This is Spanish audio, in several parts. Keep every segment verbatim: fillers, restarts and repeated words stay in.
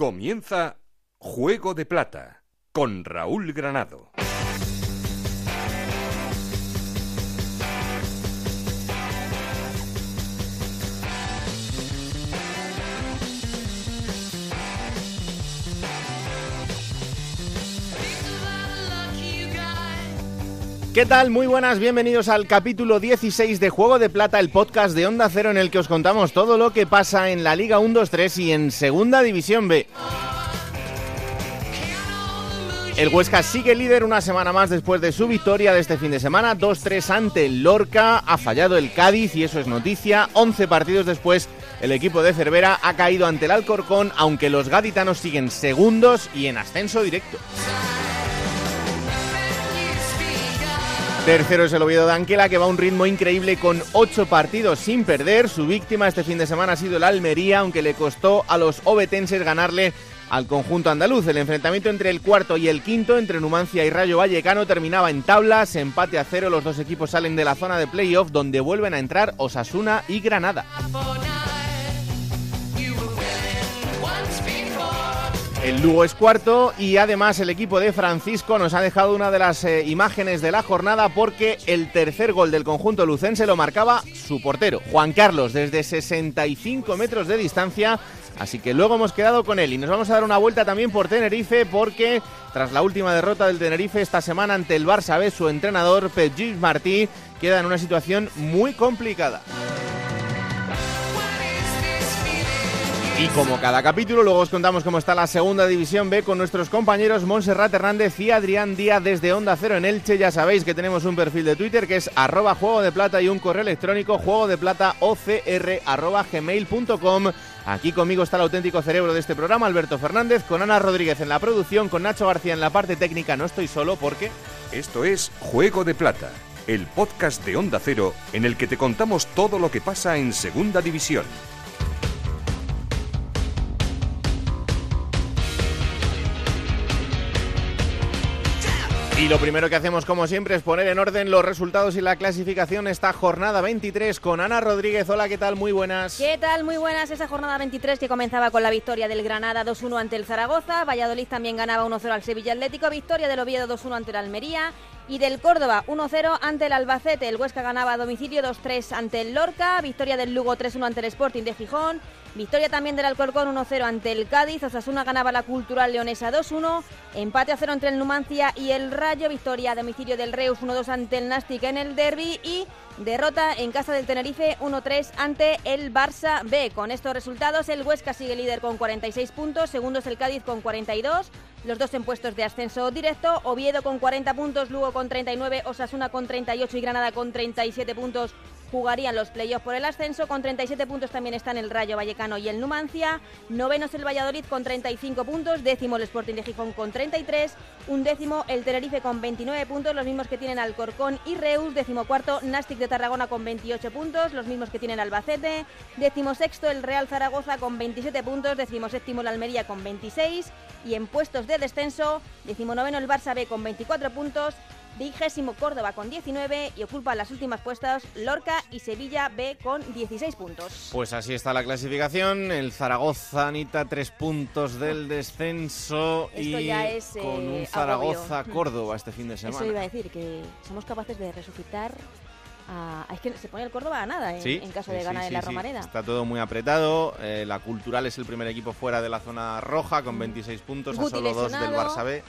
Comienza Juego de Plata con Raúl Granado. ¿Qué tal? Muy buenas, bienvenidos al capítulo dieciséis de Juego de Plata, el podcast de Onda Cero en el que os contamos todo lo que pasa en la Liga uno dos tres y en Segunda División B. El Huesca sigue líder una semana más después de su victoria de este fin de semana, dos tres ante el Lorca, ha fallado el Cádiz y eso es noticia, once partidos después el equipo de Cervera ha caído ante el Alcorcón, aunque los gaditanos siguen segundos y en ascenso directo. Tercero es el Oviedo de Anquela, que va a un ritmo increíble con ocho partidos sin perder. Su víctima este fin de semana ha sido el Almería, aunque le costó a los ovetenses ganarle al conjunto andaluz. El enfrentamiento entre el cuarto y el quinto, entre Numancia y Rayo Vallecano, terminaba en tablas, empate a cero. Los dos equipos salen de la zona de playoff, donde vuelven a entrar Osasuna y Granada. El Lugo es cuarto y además el equipo de Francisco nos ha dejado una de las eh, imágenes de la jornada, porque el tercer gol del conjunto lucense lo marcaba su portero, Juan Carlos, desde sesenta y cinco metros de distancia, así que luego hemos quedado con él y nos vamos a dar una vuelta también por Tenerife, porque tras la última derrota del Tenerife esta semana ante el Barça B, su entrenador Martí queda en una situación muy complicada. Y como cada capítulo, luego os contamos cómo está la Segunda División B con nuestros compañeros Montserrat Hernández y Adrián Díaz desde Onda Cero en Elche. Ya sabéis que tenemos un perfil de Twitter que es arroba Juego de Plata y un correo electrónico juego de plata o c r arroba gmail punto com. Aquí conmigo está el auténtico cerebro de este programa, Alberto Fernández, con Ana Rodríguez en la producción, con Nacho García en la parte técnica. No estoy solo porque... Esto es Juego de Plata, el podcast de Onda Cero en el que te contamos todo lo que pasa en Segunda División. Y lo primero que hacemos, como siempre, es poner en orden los resultados y la clasificación esta jornada veintitrés con Ana Rodríguez. Hola, ¿qué tal? Muy buenas. ¿Qué tal? Muy buenas. Esa jornada veintitrés que comenzaba con la victoria del Granada dos uno ante el Zaragoza. Valladolid también ganaba uno cero al Sevilla Atlético. Victoria del Oviedo dos uno ante el Almería. Y del Córdoba uno cero ante el Albacete. El Huesca ganaba a domicilio dos tres ante el Lorca. Victoria del Lugo tres uno ante el Sporting de Gijón. Victoria también del Alcorcón uno cero ante el Cádiz. Osasuna ganaba la Cultural Leonesa dos uno. Empate a cero entre el Numancia y el Rayo. Victoria a domicilio del Reus uno dos ante el Nástic en el derbi. Y derrota en casa del Tenerife uno tres ante el Barça B. Con estos resultados el Huesca sigue líder con cuarenta y seis puntos. Segundo es el Cádiz con cuarenta y dos. Los dos en puestos de ascenso directo. Oviedo con cuarenta puntos, Lugo con treinta y nueve, Osasuna con treinta y ocho y Granada con treinta y siete puntos. Jugarían los playoffs por el ascenso. Con treinta y siete puntos también están el Rayo Vallecano y el Numancia. Noveno es el Valladolid con treinta y cinco puntos. Décimo el Sporting de Gijón con treinta y tres. Undécimo el Tenerife con veintinueve puntos, los mismos que tienen Alcorcón y Reus. Décimo cuarto Nástic de Tarragona con veintiocho puntos, los mismos que tienen Albacete. Décimo sexto el Real Zaragoza con veintisiete puntos. Décimo séptimo el Almería con veintiséis. Y en puestos de descenso, décimo noveno el Barça B con veinticuatro puntos. Vigésimo Córdoba con diecinueve y ocupa las últimas puestas Lorca y Sevilla B con dieciséis puntos. Pues así está la clasificación. El Zaragoza anita tres puntos del descenso. Esto y ya es, eh, con un Zaragoza-Córdoba este fin de semana. Eso iba a decir, que somos capaces de resucitar. Ah, es que se pone el Córdoba a nada en, sí, en caso de sí, ganar sí, en la sí, Romareda. Está todo muy apretado. Eh, la Cultural es el primer equipo fuera de la zona roja con veintiséis puntos, Guti a solo dos del Barça B.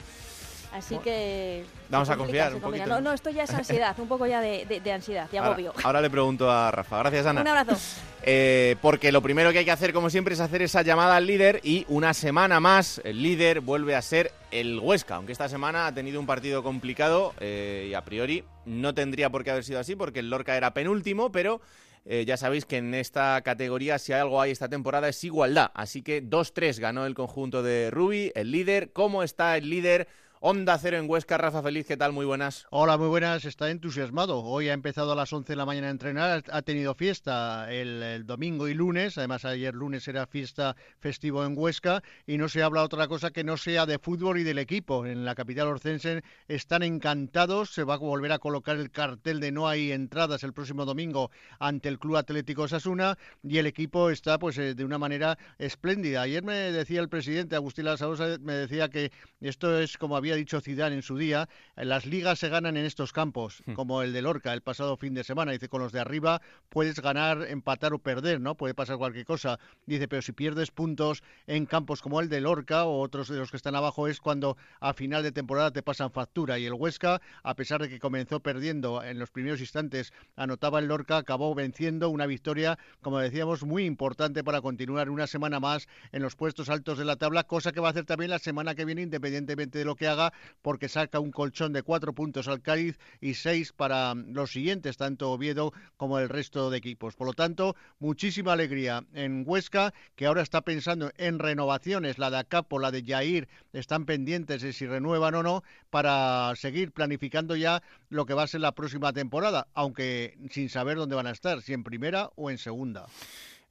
Así que... Vamos a confiar un poquito. No, no, esto ya es ansiedad, un poco ya de, de, de ansiedad, de agobio. Ahora, ahora le pregunto a Rafa. Gracias, Ana. Un abrazo. Eh, porque lo primero que hay que hacer, como siempre, es hacer esa llamada al líder y una semana más el líder vuelve a ser el Huesca, aunque esta semana ha tenido un partido complicado eh, y a priori no tendría por qué haber sido así porque el Lorca era penúltimo, pero... Eh, ya sabéis que en esta categoría, si algo hay esta temporada, es igualdad. Así que dos tres ganó el conjunto de Rubi, el líder. ¿Cómo está el líder? Onda Cero en Huesca. Rafa Feliz, ¿qué tal? Muy buenas. Hola, muy buenas. Está entusiasmado. Hoy ha empezado a las once de la mañana a entrenar. Ha tenido fiesta el, el domingo y lunes. Además, ayer lunes era fiesta festivo en Huesca y no se habla otra cosa que no sea de fútbol y del equipo. En la capital orcense están encantados. Se va a volver a colocar el cartel de no hay entradas el próximo domingo ante el Club Atlético Osasuna y el equipo está pues de una manera espléndida. Ayer me decía el presidente Agustín Lasaosa, me decía que esto es como había dicho Zidane en su día, las ligas se ganan en estos campos, como el de Lorca el pasado fin de semana. Dice, con los de arriba puedes ganar, empatar o perder, ¿no? Puede pasar cualquier cosa. Dice, pero si pierdes puntos en campos como el de Lorca o otros de los que están abajo es cuando a final de temporada te pasan factura. Y el Huesca, a pesar de que comenzó perdiendo en los primeros instantes, anotaba el Lorca, acabó venciendo, una victoria, como decíamos, muy importante para continuar una semana más en los puestos altos de la tabla, cosa que va a hacer también la semana que viene, independientemente de lo que haga, porque saca un colchón de cuatro puntos al Cádiz y seis para los siguientes, tanto Oviedo como el resto de equipos. Por lo tanto, muchísima alegría en Huesca, que ahora está pensando en renovaciones, la de Acapo, la de Jair, están pendientes de si renuevan o no, para seguir planificando ya lo que va a ser la próxima temporada, aunque sin saber dónde van a estar, si en primera o en segunda.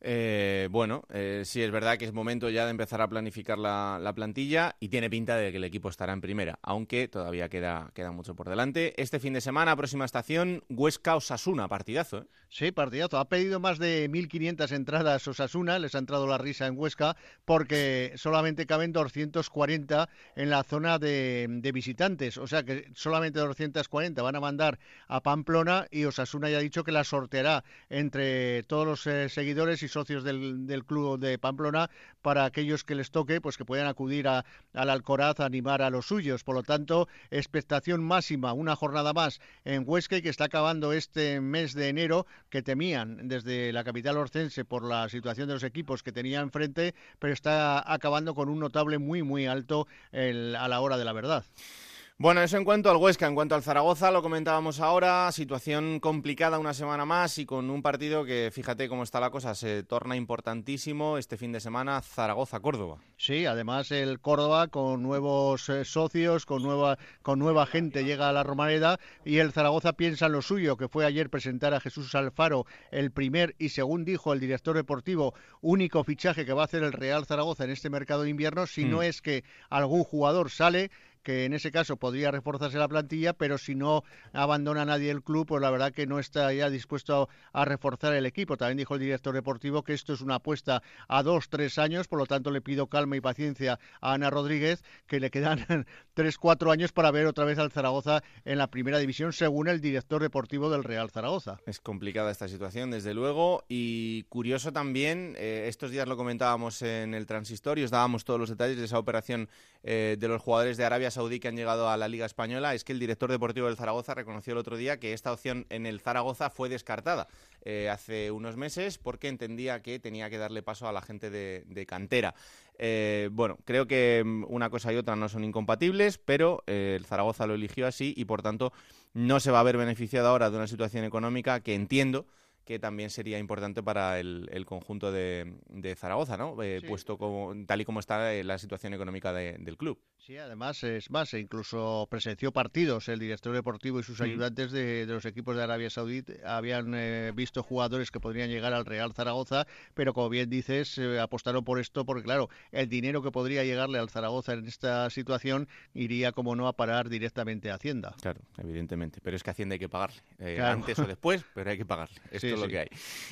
Eh, bueno, eh, sí, es verdad que es momento ya de empezar a planificar la, la plantilla y tiene pinta de que el equipo estará en primera, aunque todavía queda, queda mucho por delante. Este fin de semana, próxima estación, Huesca-Osasuna, partidazo, ¿eh? Sí, partidazo. Ha pedido más de mil quinientas entradas Osasuna, les ha entrado la risa en Huesca, porque solamente caben doscientos cuarenta en la zona de, de visitantes, o sea que solamente doscientos cuarenta van a mandar a Pamplona y Osasuna ya ha dicho que la sorteará entre todos los eh, seguidores y socios del, del club de Pamplona para aquellos que les toque, pues que puedan acudir a, al Alcoraz a animar a los suyos. Por lo tanto, expectación máxima, una jornada más en Huesca y que está acabando este mes de enero que temían desde la capital orcense por la situación de los equipos que tenía enfrente, pero está acabando con un notable muy muy alto el, a la hora de la verdad. Bueno, eso en cuanto al Huesca. En cuanto al Zaragoza, lo comentábamos ahora, situación complicada una semana más y con un partido que, fíjate cómo está la cosa, se torna importantísimo este fin de semana, Zaragoza-Córdoba. Sí, además el Córdoba con nuevos eh, socios, con nueva, con nueva gente llega a la Romareda y el Zaragoza piensa en lo suyo, que fue ayer presentar a Jesús Alfaro, el primer y, según dijo el director deportivo, único fichaje que va a hacer el Real Zaragoza en este mercado de invierno, si mm. no es que algún jugador sale, que en ese caso podría reforzarse la plantilla, pero si no abandona a nadie el club, pues la verdad que no está ya dispuesto a, a reforzar el equipo. También dijo el director deportivo que esto es una apuesta a dos, tres años, por lo tanto le pido calma y paciencia a Ana Rodríguez, que le quedan tres, cuatro años para ver otra vez al Zaragoza en la primera división, según el director deportivo del Real Zaragoza. Es complicada esta situación, desde luego, y curioso también, eh, estos días lo comentábamos en el transistor y os dábamos todos los detalles de esa operación eh, de los jugadores de Arabia Saudí que han llegado a la Liga Española. Es que el director deportivo del Zaragoza reconoció el otro día que esta opción en el Zaragoza fue descartada eh, hace unos meses porque entendía que tenía que darle paso a la gente de, de cantera. Eh, bueno, creo que una cosa y otra no son incompatibles, pero eh, el Zaragoza lo eligió así y por tanto no se va a ver beneficiado ahora de una situación económica que entiendo que también sería importante para el, el conjunto de, de Zaragoza, ¿no? Eh, sí. Puesto como, tal y como está la situación económica de, del club. Sí, además, es más, incluso presenció partidos. El director deportivo y sus sí. ayudantes de, de los equipos de Arabia Saudí habían eh, visto jugadores que podrían llegar al Real Zaragoza, pero como bien dices, eh, apostaron por esto porque, claro, el dinero que podría llegarle al Zaragoza en esta situación iría, como no, a parar directamente a Hacienda. Claro, evidentemente, pero es que Hacienda hay que pagarle. Eh, claro. Antes o después, pero hay que pagarle. Esto sí. Lo que hay.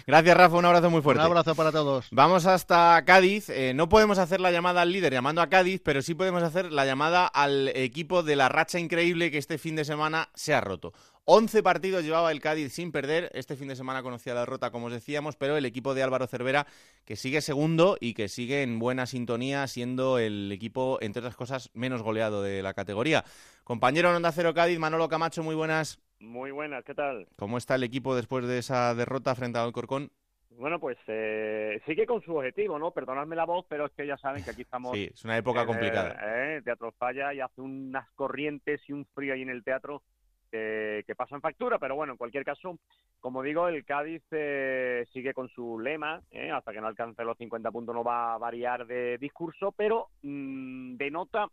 Gracias, Rafa, un abrazo muy fuerte. Un abrazo para todos. Vamos hasta Cádiz. Eh, no podemos hacer la llamada al líder llamando a Cádiz, pero sí podemos hacer la llamada al equipo de la racha increíble que este fin de semana se ha roto. once partidos llevaba el Cádiz sin perder. Este fin de semana conocía la derrota, como os decíamos, pero el equipo de Álvaro Cervera, que sigue segundo y que sigue en buena sintonía, siendo el equipo, entre otras cosas, menos goleado de la categoría. Compañero en Onda Cero Cádiz, Manolo Camacho, muy buenas. Muy buenas, ¿qué tal? ¿Cómo está el equipo después de esa derrota frente al Alcorcón? Bueno, pues eh, sigue con su objetivo, ¿no? Perdonadme la voz, pero es que ya saben que aquí estamos... Sí, es una época eh, complicada. Eh, teatro falla y hace unas corrientes y un frío ahí en el teatro eh, que pasan factura, pero bueno, en cualquier caso, como digo, el Cádiz eh, sigue con su lema, eh, hasta que no alcance los cincuenta puntos no va a variar de discurso, pero mmm, denota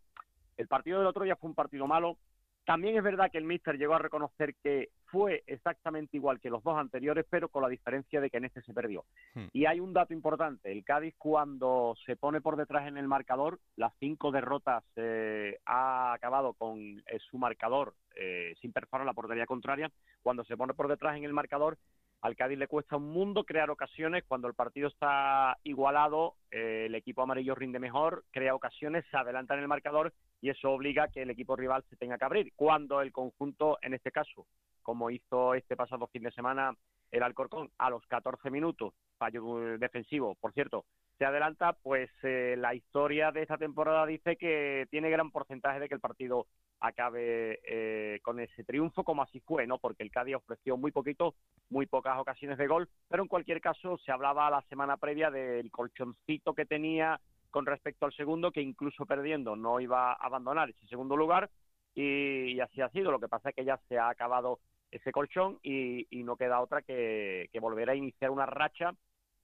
El partido del otro día fue un partido malo. También es verdad que el míster llegó a reconocer que fue exactamente igual que los dos anteriores, pero con la diferencia de que en este se perdió. Hmm. Y hay un dato importante. El Cádiz, cuando se pone por detrás en el marcador, las cinco derrotas eh, ha acabado con eh, su marcador eh, sin perforar la portería contraria. Cuando se pone por detrás en el marcador, al Cádiz le cuesta un mundo crear ocasiones. Cuando el partido está igualado, eh, el equipo amarillo rinde mejor, crea ocasiones, se adelanta en el marcador y eso obliga a que el equipo rival se tenga que abrir. Cuando el conjunto, en este caso, como hizo este pasado fin de semana el Alcorcón, a los catorce minutos, fallo defensivo, por cierto, se adelanta, pues eh, la historia de esta temporada dice que tiene gran porcentaje de que el partido acabe eh, con ese triunfo, como así fue, ¿no? Porque el Cádiz ofreció muy poquito, muy pocas ocasiones de gol, pero en cualquier caso se hablaba la semana previa del colchoncito que tenía con respecto al segundo, que incluso perdiendo no iba a abandonar ese segundo lugar, y, y así ha sido. Lo que pasa es que ya se ha acabado ese colchón y, y no queda otra que, que volver a iniciar una racha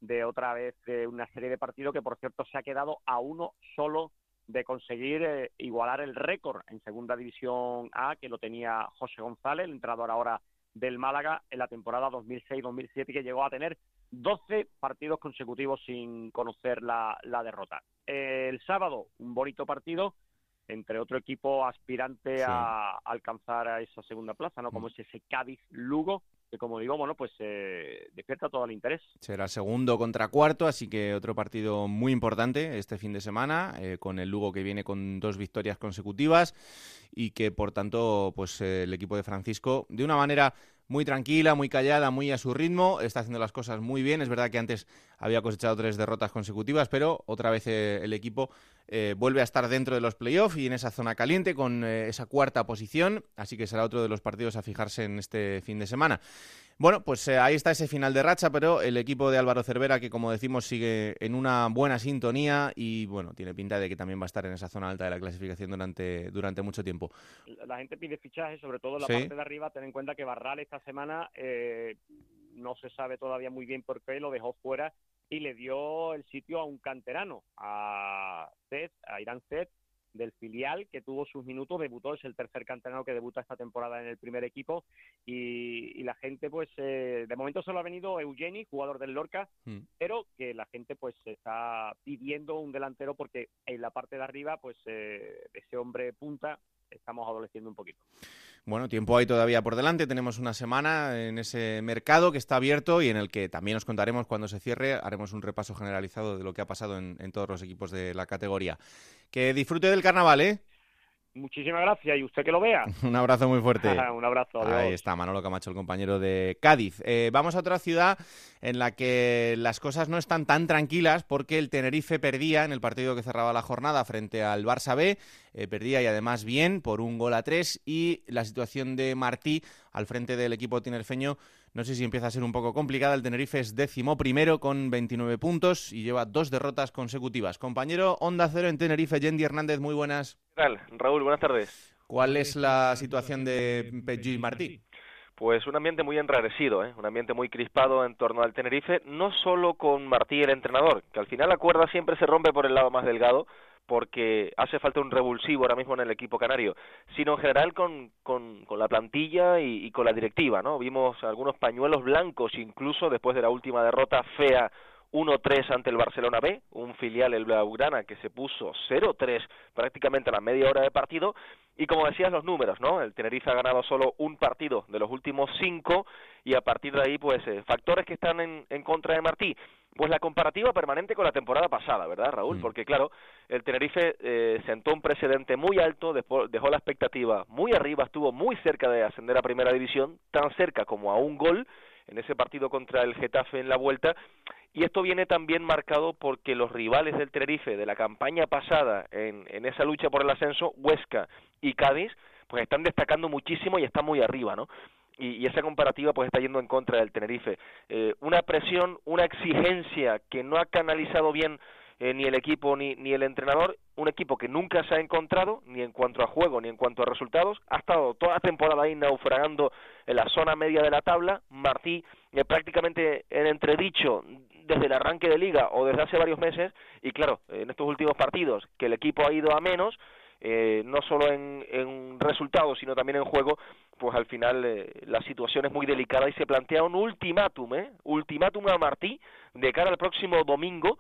de otra vez de una serie de partidos que, por cierto, se ha quedado a uno solo de conseguir eh, igualar el récord en Segunda División A que lo tenía José González, el entrenador ahora del Málaga, en la temporada dos mil seis dos mil siete, que llegó a tener doce partidos consecutivos sin conocer la, la derrota. El sábado, un bonito partido entre otro equipo aspirante sí. a alcanzar a esa segunda plaza, ¿no? Como mm. es ese Cádiz-Lugo, que como digo, bueno, pues eh, despierta todo el interés. Será segundo contra cuarto, así que otro partido muy importante este fin de semana, eh, con el Lugo que viene con dos victorias consecutivas y que, por tanto, pues eh, el equipo de Francisco, de una manera muy tranquila, muy callada, muy a su ritmo, está haciendo las cosas muy bien. Es verdad que antes había cosechado tres derrotas consecutivas, pero otra vez eh, el equipo eh, vuelve a estar dentro de los playoffs y en esa zona caliente con eh, esa cuarta posición, así que será otro de los partidos a fijarse en este fin de semana. Bueno, pues eh, ahí está ese final de racha, pero el equipo de Álvaro Cervera, que como decimos sigue en una buena sintonía y bueno, tiene pinta de que también va a estar en esa zona alta de la clasificación durante, durante mucho tiempo. La gente pide fichajes, sobre todo en la sí. parte de arriba. Ten en cuenta que Barral esta semana eh, no se sabe todavía muy bien por qué, lo dejó fuera y le dio el sitio a un canterano, a Zed, a Irán Zed, del filial, que tuvo sus minutos, debutó, es el tercer canterano que debuta esta temporada en el primer equipo, y, y la gente, pues, eh, de momento solo ha venido Eugeni, jugador del Lorca, mm. pero que la gente, pues, está pidiendo un delantero porque en la parte de arriba, pues, eh, ese hombre punta, estamos adoleciendo un poquito. Bueno, tiempo hay todavía por delante. Tenemos una semana en ese mercado que está abierto y en el que también os contaremos cuando se cierre. Haremos un repaso generalizado de lo que ha pasado en, en todos los equipos de la categoría. Que disfrute del carnaval, ¿eh? Muchísimas gracias. Y usted que lo vea. Un abrazo muy fuerte. Un abrazo. Adiós. Ahí está Manolo Camacho, el compañero de Cádiz. Eh, vamos a otra ciudad en la que las cosas no están tan tranquilas porque el Tenerife perdía en el partido que cerraba la jornada frente al Barça B. Eh, perdía y además bien por un gol a tres. Y la situación de Martí al frente del equipo tinerfeño no sé si empieza a ser un poco complicada. El Tenerife es décimo primero con veintinueve puntos y lleva dos derrotas consecutivas. Compañero Onda Cero en Tenerife, Yendi Hernández, muy buenas. ¿Qué tal, Raúl? Buenas tardes. ¿Cuál es la situación de Pellu y Martí? Pues un ambiente muy enrarecido, ¿eh? Un ambiente muy crispado en torno al Tenerife, no solo con Martí el entrenador, que al final la cuerda siempre se rompe por el lado más delgado, porque hace falta un revulsivo ahora mismo en el equipo canario, sino en general con, con, con la plantilla y, y con la directiva, ¿no? Vimos algunos pañuelos blancos incluso después de la última derrota fea uno tres ante el Barcelona B, un filial, el blaugrana, que se puso cero tres prácticamente a la media hora de partido. Y como decías, los números, ¿no? El Tenerife ha ganado solo un partido de los últimos cinco y a partir de ahí, pues, eh, factores que están en, en contra de Martí. Pues la comparativa permanente con la temporada pasada, ¿verdad, Raúl? Mm. Porque, claro, el Tenerife eh, sentó un precedente muy alto, dejó, dejó la expectativa muy arriba, estuvo muy cerca de ascender a Primera División, tan cerca como a un gol en ese partido contra el Getafe en la vuelta. Y esto viene también marcado porque los rivales del Tenerife de la campaña pasada en, en esa lucha por el ascenso, Huesca y Cádiz, pues están destacando muchísimo y están muy arriba, ¿no? Y, y esa comparativa pues está yendo en contra del Tenerife. Eh, una presión, una exigencia que no ha canalizado bien eh, ni el equipo ni, ni el entrenador, un equipo que nunca se ha encontrado, ni en cuanto a juego ni en cuanto a resultados, ha estado toda la temporada ahí naufragando en la zona media de la tabla. Martí eh, prácticamente en entredicho desde el arranque de liga o desde hace varios meses, y claro, en estos últimos partidos que el equipo ha ido a menos, eh, no solo en, en resultados, sino también en juego, pues al final eh, la situación es muy delicada y se plantea un ultimátum, ¿eh? Ultimátum a Martí de cara al próximo domingo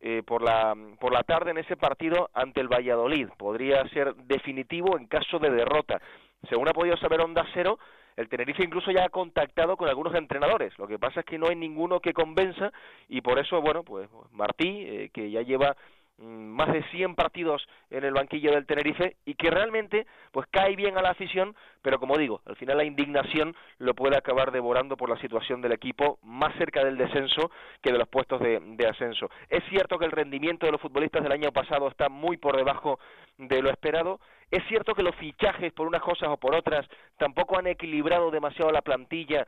eh, por la por la tarde en ese partido ante el Valladolid. Podría ser definitivo en caso de derrota. Según ha podido saber Onda Cero, el Tenerife incluso ya ha contactado con algunos entrenadores. Lo que pasa es que no hay ninguno que convenza y por eso, bueno, pues Martí, eh, que ya lleva más de cien partidos en el banquillo del Tenerife y que realmente pues cae bien a la afición, pero como digo, al final la indignación lo puede acabar devorando por la situación del equipo más cerca del descenso que de los puestos de, de ascenso. Es cierto que el rendimiento de los futbolistas del año pasado está muy por debajo de lo esperado, es cierto que los fichajes por unas cosas o por otras tampoco han equilibrado demasiado la plantilla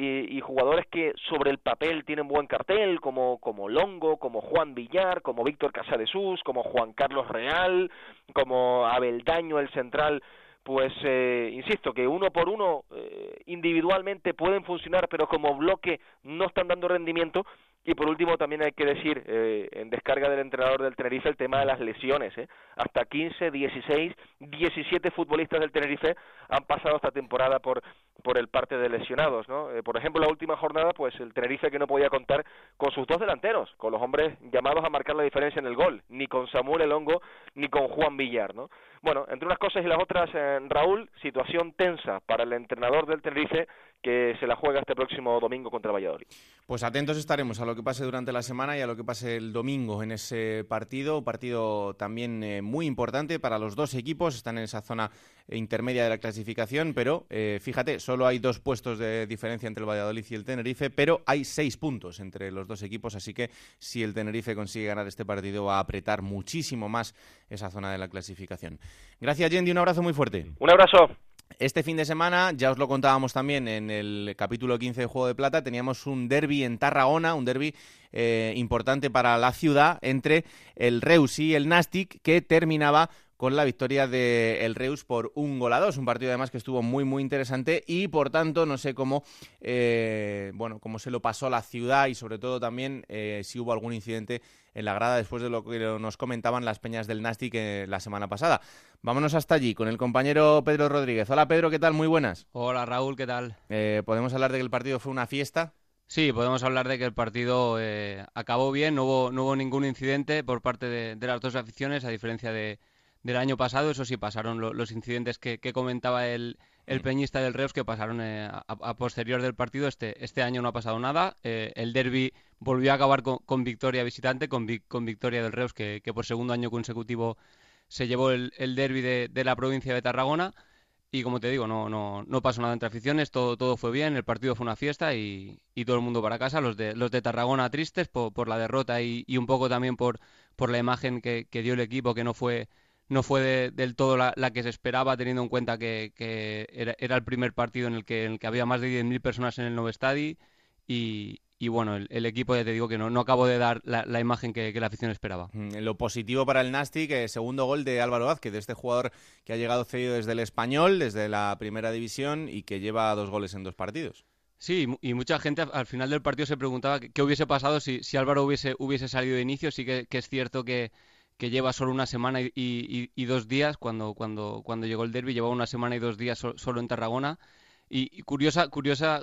y jugadores que sobre el papel tienen buen cartel, como, como Longo, como Juan Villar, como Víctor Casadesús, como Juan Carlos Real, como Abeldaño, el central, pues eh, insisto, que uno por uno eh, individualmente pueden funcionar, pero como bloque no están dando rendimiento. Y por último también hay que decir, eh, en descarga del entrenador del Tenerife, el tema de las lesiones, ¿eh? Hasta quince, dieciséis, diecisiete futbolistas del Tenerife han pasado esta temporada por por el parte de lesionados, ¿no? Eh, por ejemplo, la última jornada, pues el Tenerife que no podía contar con sus dos delanteros, con los hombres llamados a marcar la diferencia en el gol, ni con Samuel El Hongo, ni con Juan Villar, ¿no? Bueno, entre unas cosas y las otras, eh, Raúl, situación tensa para el entrenador del Tenerife que se la juega este próximo domingo contra Valladolid. Pues atentos estaremos a lo que pase durante la semana y a lo que pase el domingo en ese partido, partido también eh, muy importante para los dos equipos, están en esa zona intermedia de la clasificación, pero eh, fíjate, solo hay dos puestos de diferencia entre el Valladolid y el Tenerife, pero hay seis puntos entre los dos equipos, así que si el Tenerife consigue ganar este partido va a apretar muchísimo más esa zona de la clasificación. Gracias, Yendi, un abrazo muy fuerte. Un abrazo. Este fin de semana, ya os lo contábamos también en el capítulo quince de Juego de Plata, teníamos un derbi en Tarragona, un derbi eh, importante para la ciudad entre el Reus y el Nástic, que terminaba con la victoria del Reus por un gol a dos, un partido además que estuvo muy muy interesante y por tanto no sé cómo eh, bueno cómo se lo pasó la ciudad y sobre todo también eh, si hubo algún incidente en la grada después de lo que nos comentaban las peñas del Nástic eh, la semana pasada. Vámonos hasta allí con el compañero Pedro Rodríguez. Hola Pedro, ¿qué tal? Muy buenas. Hola Raúl, ¿qué tal? Eh, ¿podemos hablar de que el partido fue una fiesta? Sí, podemos hablar de que el partido eh, acabó bien, no hubo, no hubo ningún incidente por parte de, de las dos aficiones a diferencia de del año pasado. Eso sí, pasaron lo, los incidentes que, que comentaba el, el peñista del Reus, que pasaron eh, a, a posterior del partido. Este, este año no ha pasado nada. Eh, el derbi volvió a acabar con, con victoria visitante, con, con victoria del Reus, que, que por segundo año consecutivo se llevó el, el derbi de, de la provincia de Tarragona. Y como te digo, no, no, no pasó nada entre aficiones, todo, todo fue bien, el partido fue una fiesta y, y todo el mundo para casa, los de, los de Tarragona tristes por, por la derrota y, y un poco también por, por la imagen que, que dio el equipo, que no fue... No fue de, del todo la, la que se esperaba, teniendo en cuenta que, que era, era el primer partido en el que, en el que había más de diez mil personas en el nuevo estadio y, y bueno, el, el equipo ya te digo que no, no acabó de dar la, la imagen que, que la afición esperaba. Lo positivo para el Nástic, eh, segundo gol de Álvaro Vázquez, de este jugador que ha llegado cedido desde el Español, desde la primera división y que lleva dos goles en dos partidos. Sí, y mucha gente al final del partido se preguntaba qué hubiese pasado si, si Álvaro hubiese, hubiese salido de inicio. Sí que, que es cierto que que lleva solo una semana y, y, y dos días, cuando, cuando, cuando llegó el derbi llevaba una semana y dos días so, solo en Tarragona, y, y curiosa, curiosa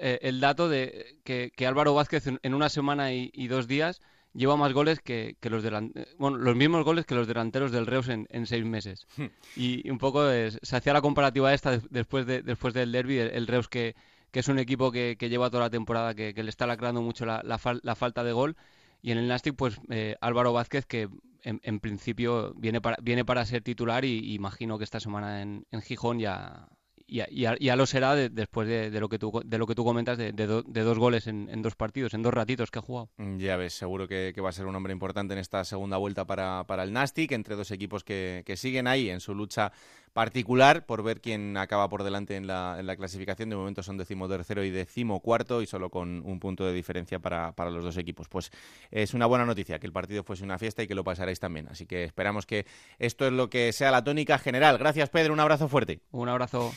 eh, el dato de que, que Álvaro Vázquez en, en una semana y, y dos días lleva más goles que, que los delan... bueno, los mismos goles que los delanteros del Reus en, en seis meses, y, y un poco es, se hacía la comparativa esta de, después, de, después del derbi, el, el Reus que, que es un equipo que, que lleva toda la temporada, que, que le está lacrando mucho la, la, fal, la falta de gol, y en el Nástic pues eh, Álvaro Vázquez que En, en principio viene para, viene para ser titular y, y imagino que esta semana en, en Gijón ya, ya, ya, ya lo será de, después de, de, lo que tú, de lo que tú comentas de, de, do, de dos goles en, en dos partidos, en dos ratitos que ha jugado. Ya ves, seguro que, que va a ser un hombre importante en esta segunda vuelta para, para el Nástic, entre dos equipos que, que siguen ahí en su lucha particular por ver quién acaba por delante en la, en la clasificación. De momento son decimotercero y decimocuarto y solo con un punto de diferencia para, para los dos equipos. Pues es una buena noticia que el partido fuese una fiesta y que lo pasaréis también. Así que esperamos que esto es lo que sea la tónica general. Gracias, Pedro. Un abrazo fuerte. Un abrazo.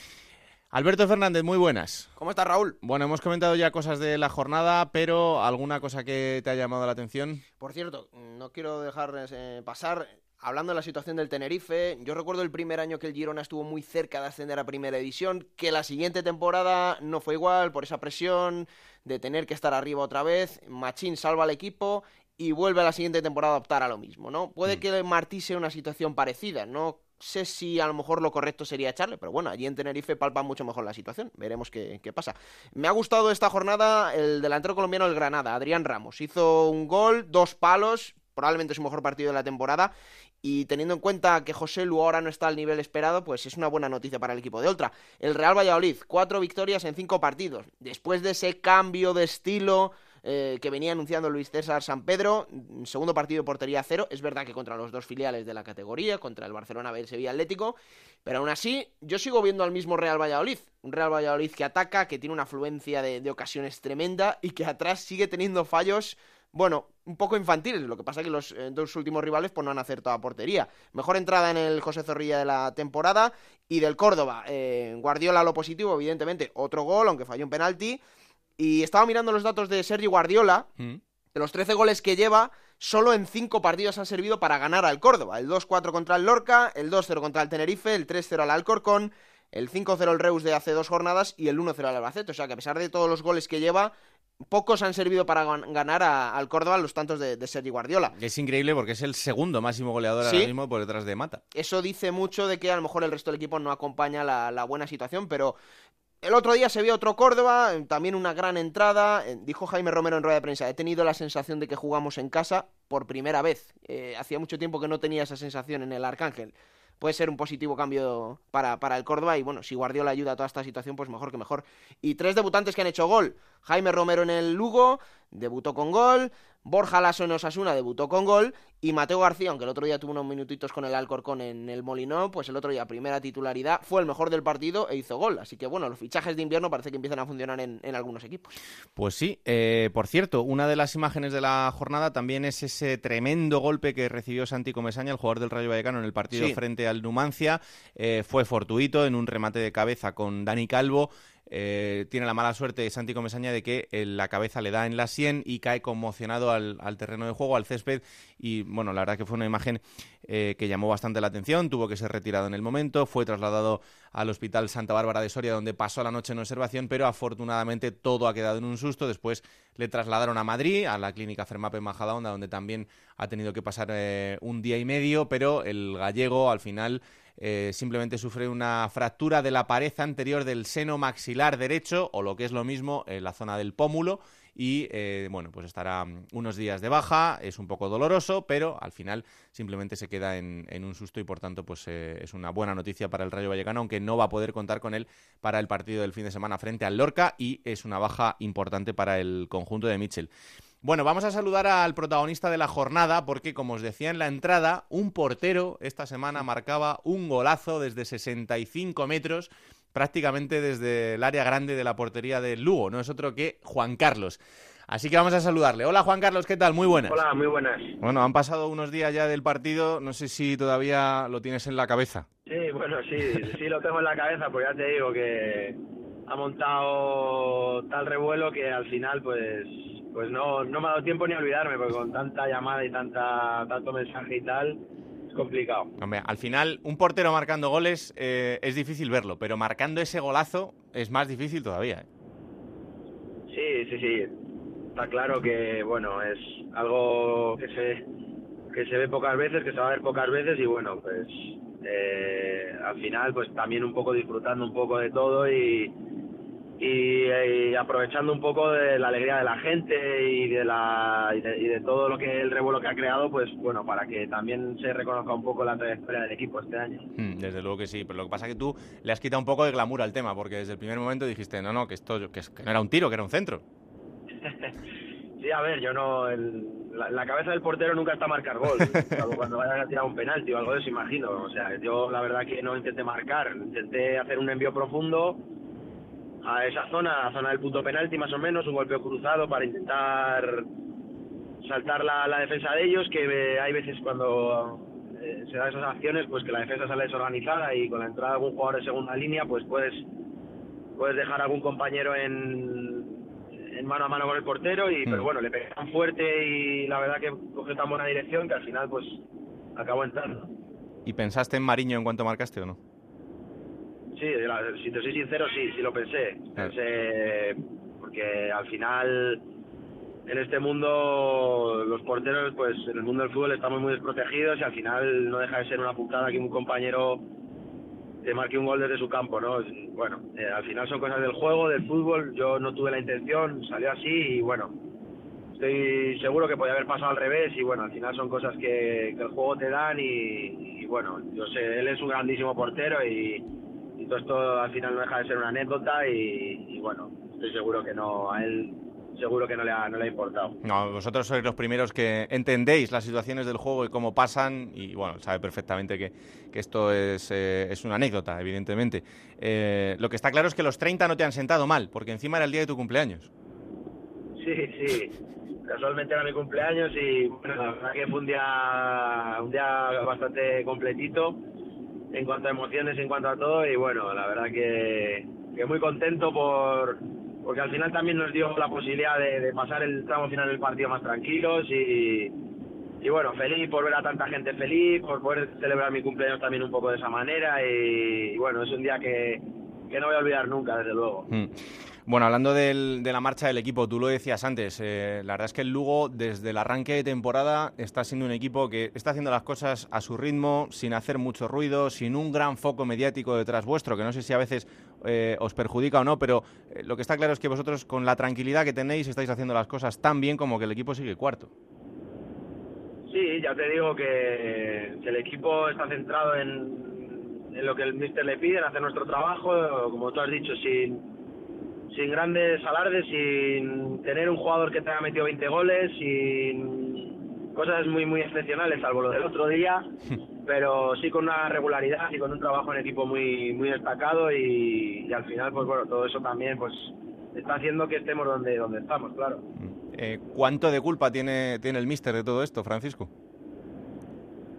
Alberto Fernández, muy buenas. ¿Cómo estás, Raúl? Bueno, hemos comentado ya cosas de la jornada, pero ¿alguna cosa que te ha llamado la atención? Por cierto, no quiero dejar pasar hablando de la situación del Tenerife, yo recuerdo el primer año que el Girona estuvo muy cerca de ascender a Primera División, que la siguiente temporada no fue igual por esa presión de tener que estar arriba otra vez. Machín salva al equipo y vuelve a la siguiente temporada a optar a lo mismo, ¿no? Puede mm. que Martí sea una situación parecida, no sé si a lo mejor lo correcto sería echarle, pero bueno, allí en Tenerife palpa mucho mejor la situación, veremos qué, qué pasa. Me ha gustado esta jornada el delantero colombiano del Granada, Adrián Ramos, hizo un gol, dos palos, probablemente su mejor partido de la temporada, y teniendo en cuenta que José Lu ahora no está al nivel esperado, pues es una buena noticia para el equipo de Oltra. El Real Valladolid, cuatro victorias en cinco partidos, después de ese cambio de estilo eh, que venía anunciando Luis César Sampedro, segundo partido de portería cero, es verdad que contra los dos filiales de la categoría, contra el Barcelona B y el Sevilla Atlético, pero aún así yo sigo viendo al mismo Real Valladolid, un Real Valladolid que ataca, que tiene una afluencia de, de ocasiones tremenda y que atrás sigue teniendo fallos, bueno, un poco infantiles, lo que pasa es que los eh, dos últimos rivales pues no han acertado a portería. Mejor entrada en el José Zorrilla de la temporada y del Córdoba. Eh, Guardiola lo positivo, evidentemente, otro gol, aunque falló un penalti. Y estaba mirando los datos de Sergi Guardiola, ¿Mm? de los trece goles que lleva, solo en cinco partidos han servido para ganar al Córdoba. El dos cuatro contra el Lorca, el dos cero contra el Tenerife, el tres cero al Alcorcón, el cinco cero al Reus de hace dos jornadas y el uno cero al Albacete. O sea que a pesar de todos los goles que lleva, pocos han servido para ganar a, al Córdoba los tantos de, de Sergi Guardiola. Es increíble porque es el segundo máximo goleador, ¿sí?, ahora mismo por detrás de Mata. Eso dice mucho de que a lo mejor el resto del equipo no acompaña la, la buena situación, pero el otro día se vio otro Córdoba, también una gran entrada. Dijo Jaime Romero en rueda de prensa, he tenido la sensación de que jugamos en casa por primera vez. Eh, hacía mucho tiempo que no tenía esa sensación en el Arcángel. Puede ser un positivo cambio para, para el Córdoba y, bueno, si Guardiola ayuda a toda esta situación, pues mejor que mejor. Y tres debutantes que han hecho gol. Jaime Romero en el Lugo, debutó con gol. Borja Lasso en Osasuna, debutó con gol. Y Mateo García, aunque el otro día tuvo unos minutitos con el Alcorcón en el Molinón, pues el otro día primera titularidad, fue el mejor del partido e hizo gol. Así que, bueno, los fichajes de invierno parece que empiezan a funcionar en, en algunos equipos. Pues sí. Eh, por cierto, una de las imágenes de la jornada también es ese tremendo golpe que recibió Santi Comesaña, el jugador del Rayo Vallecano, en el partido, sí, frente al Numancia. Eh, fue fortuito en un remate de cabeza con Dani Calvo. Eh, tiene la mala suerte Santi Comesaña de que eh, la cabeza le da en la sien y cae conmocionado al, al terreno de juego, al césped, y bueno, la verdad que fue una imagen eh, que llamó bastante la atención, tuvo que ser retirado en el momento, fue trasladado al Hospital Santa Bárbara de Soria, donde pasó la noche en observación, pero afortunadamente todo ha quedado en un susto. Después le trasladaron a Madrid, a la clínica Fermape en Majadahonda, donde también ha tenido que pasar eh, un día y medio, pero el gallego al final Eh, simplemente sufre una fractura de la pared anterior del seno maxilar derecho, o lo que es lo mismo, en eh, la zona del pómulo, y eh, bueno, pues estará unos días de baja. Es un poco doloroso, pero al final simplemente se queda en, en un susto y por tanto pues eh, es una buena noticia para el Rayo Vallecano, aunque no va a poder contar con él para el partido del fin de semana frente al Lorca, y es una baja importante para el conjunto de Mitchell. Bueno, vamos a saludar al protagonista de la jornada porque, como os decía en la entrada, un portero esta semana marcaba un golazo desde sesenta y cinco metros, prácticamente desde el área grande de la portería del Lugo. No es otro que Juan Carlos. Así que vamos a saludarle. Hola, Juan Carlos, ¿qué tal? Muy buenas. Hola, muy buenas. Bueno, han pasado unos días ya del partido, no sé si todavía lo tienes en la cabeza. Sí, bueno, sí, sí lo tengo en la cabeza, pues ya te digo que ha montado tal revuelo que al final pues... Pues no, no me ha dado tiempo ni a olvidarme, porque con tanta llamada y tanta tanto mensaje y tal, es complicado. Hombre, al final, un portero marcando goles eh, es difícil verlo, pero marcando ese golazo es más difícil todavía, ¿eh? Sí, sí, sí. Está claro que, bueno, es algo que se, que se ve pocas veces, que se va a ver pocas veces, y bueno, pues eh, al final, pues también un poco disfrutando un poco de todo y... Y, y aprovechando un poco de la alegría de la gente y de la y de, y de todo lo que el revuelo que ha creado, pues bueno, para que también se reconozca un poco la trayectoria del equipo este año. Mm, desde luego que sí, pero lo que pasa es que tú le has quitado un poco de glamour al tema, porque desde el primer momento dijiste, no, no, que esto que, que no era un tiro, que era un centro. Sí, a ver, yo no... El, la, la cabeza del portero nunca está a marcar gol, salvo cuando vayan a tirar un penalti o algo de eso, imagino. O sea, yo la verdad que no intenté marcar, intenté hacer un envío profundo a esa zona, a la zona del punto penalti más o menos, un golpeo cruzado para intentar saltar la, la defensa de ellos, que hay veces cuando eh, se dan esas acciones, pues que la defensa sale desorganizada y con la entrada de algún jugador de segunda línea, pues puedes puedes dejar a algún compañero en, en mano a mano con el portero, y mm. pero bueno, le pegan fuerte y la verdad que coge tan buena dirección que al final pues acabó entrando. ¿Y pensaste en Mariño en cuanto marcaste o no? Sí, la, si te soy sincero, sí, sí lo pensé. Pensé, porque al final, en este mundo, los porteros, pues en el mundo del fútbol estamos muy desprotegidos y al final no deja de ser una putada que un compañero te marque un gol desde su campo, ¿no? Bueno, eh, al final son cosas del juego, del fútbol, yo no tuve la intención, salió así y bueno, estoy seguro que podía haber pasado al revés y bueno, al final son cosas que, que el juego te dan y, y bueno, yo sé, él es un grandísimo portero y, y todo esto al final no deja de ser una anécdota y, y bueno, estoy seguro que no, a él... seguro que no le ha, no le ha importado. No, vosotros sois los primeros que entendéis las situaciones del juego y cómo pasan y, bueno, sabe perfectamente que, que esto es, eh, es una anécdota, evidentemente. Eh, lo que está claro es que los treinta no te han sentado mal, porque encima era el día de tu cumpleaños. Sí, sí. Casualmente era mi cumpleaños y, bueno, la verdad que fue un día, un día bastante completito en cuanto a emociones, en cuanto a todo y, bueno, la verdad que, que muy contento por... porque al final también nos dio la posibilidad de, de pasar el tramo final del partido más tranquilos y, y bueno, feliz por ver a tanta gente feliz, por poder celebrar mi cumpleaños también un poco de esa manera y, y bueno, es un día que, que no voy a olvidar nunca, desde luego. Mm. Bueno, hablando del, de la marcha del equipo, tú lo decías antes, eh, la verdad es que el Lugo desde el arranque de temporada está siendo un equipo que está haciendo las cosas a su ritmo, sin hacer mucho ruido, sin un gran foco mediático detrás vuestro, que no sé si a veces eh, os perjudica o no, pero eh, lo que está claro es que vosotros con la tranquilidad que tenéis estáis haciendo las cosas tan bien como que el equipo sigue cuarto. Sí, ya te digo que, que el equipo está centrado en, en lo que el míster le pide, en hacer nuestro trabajo, como tú has dicho, sin... sin grandes alardes, sin tener un jugador que te haya metido veinte goles, sin cosas muy muy excepcionales, salvo lo del otro día, pero sí con una regularidad y con un trabajo en equipo muy muy destacado y, y al final, pues bueno, todo eso también pues está haciendo que estemos donde donde estamos, claro. Eh, ¿Cuánto de culpa tiene tiene el míster de todo esto, Francisco?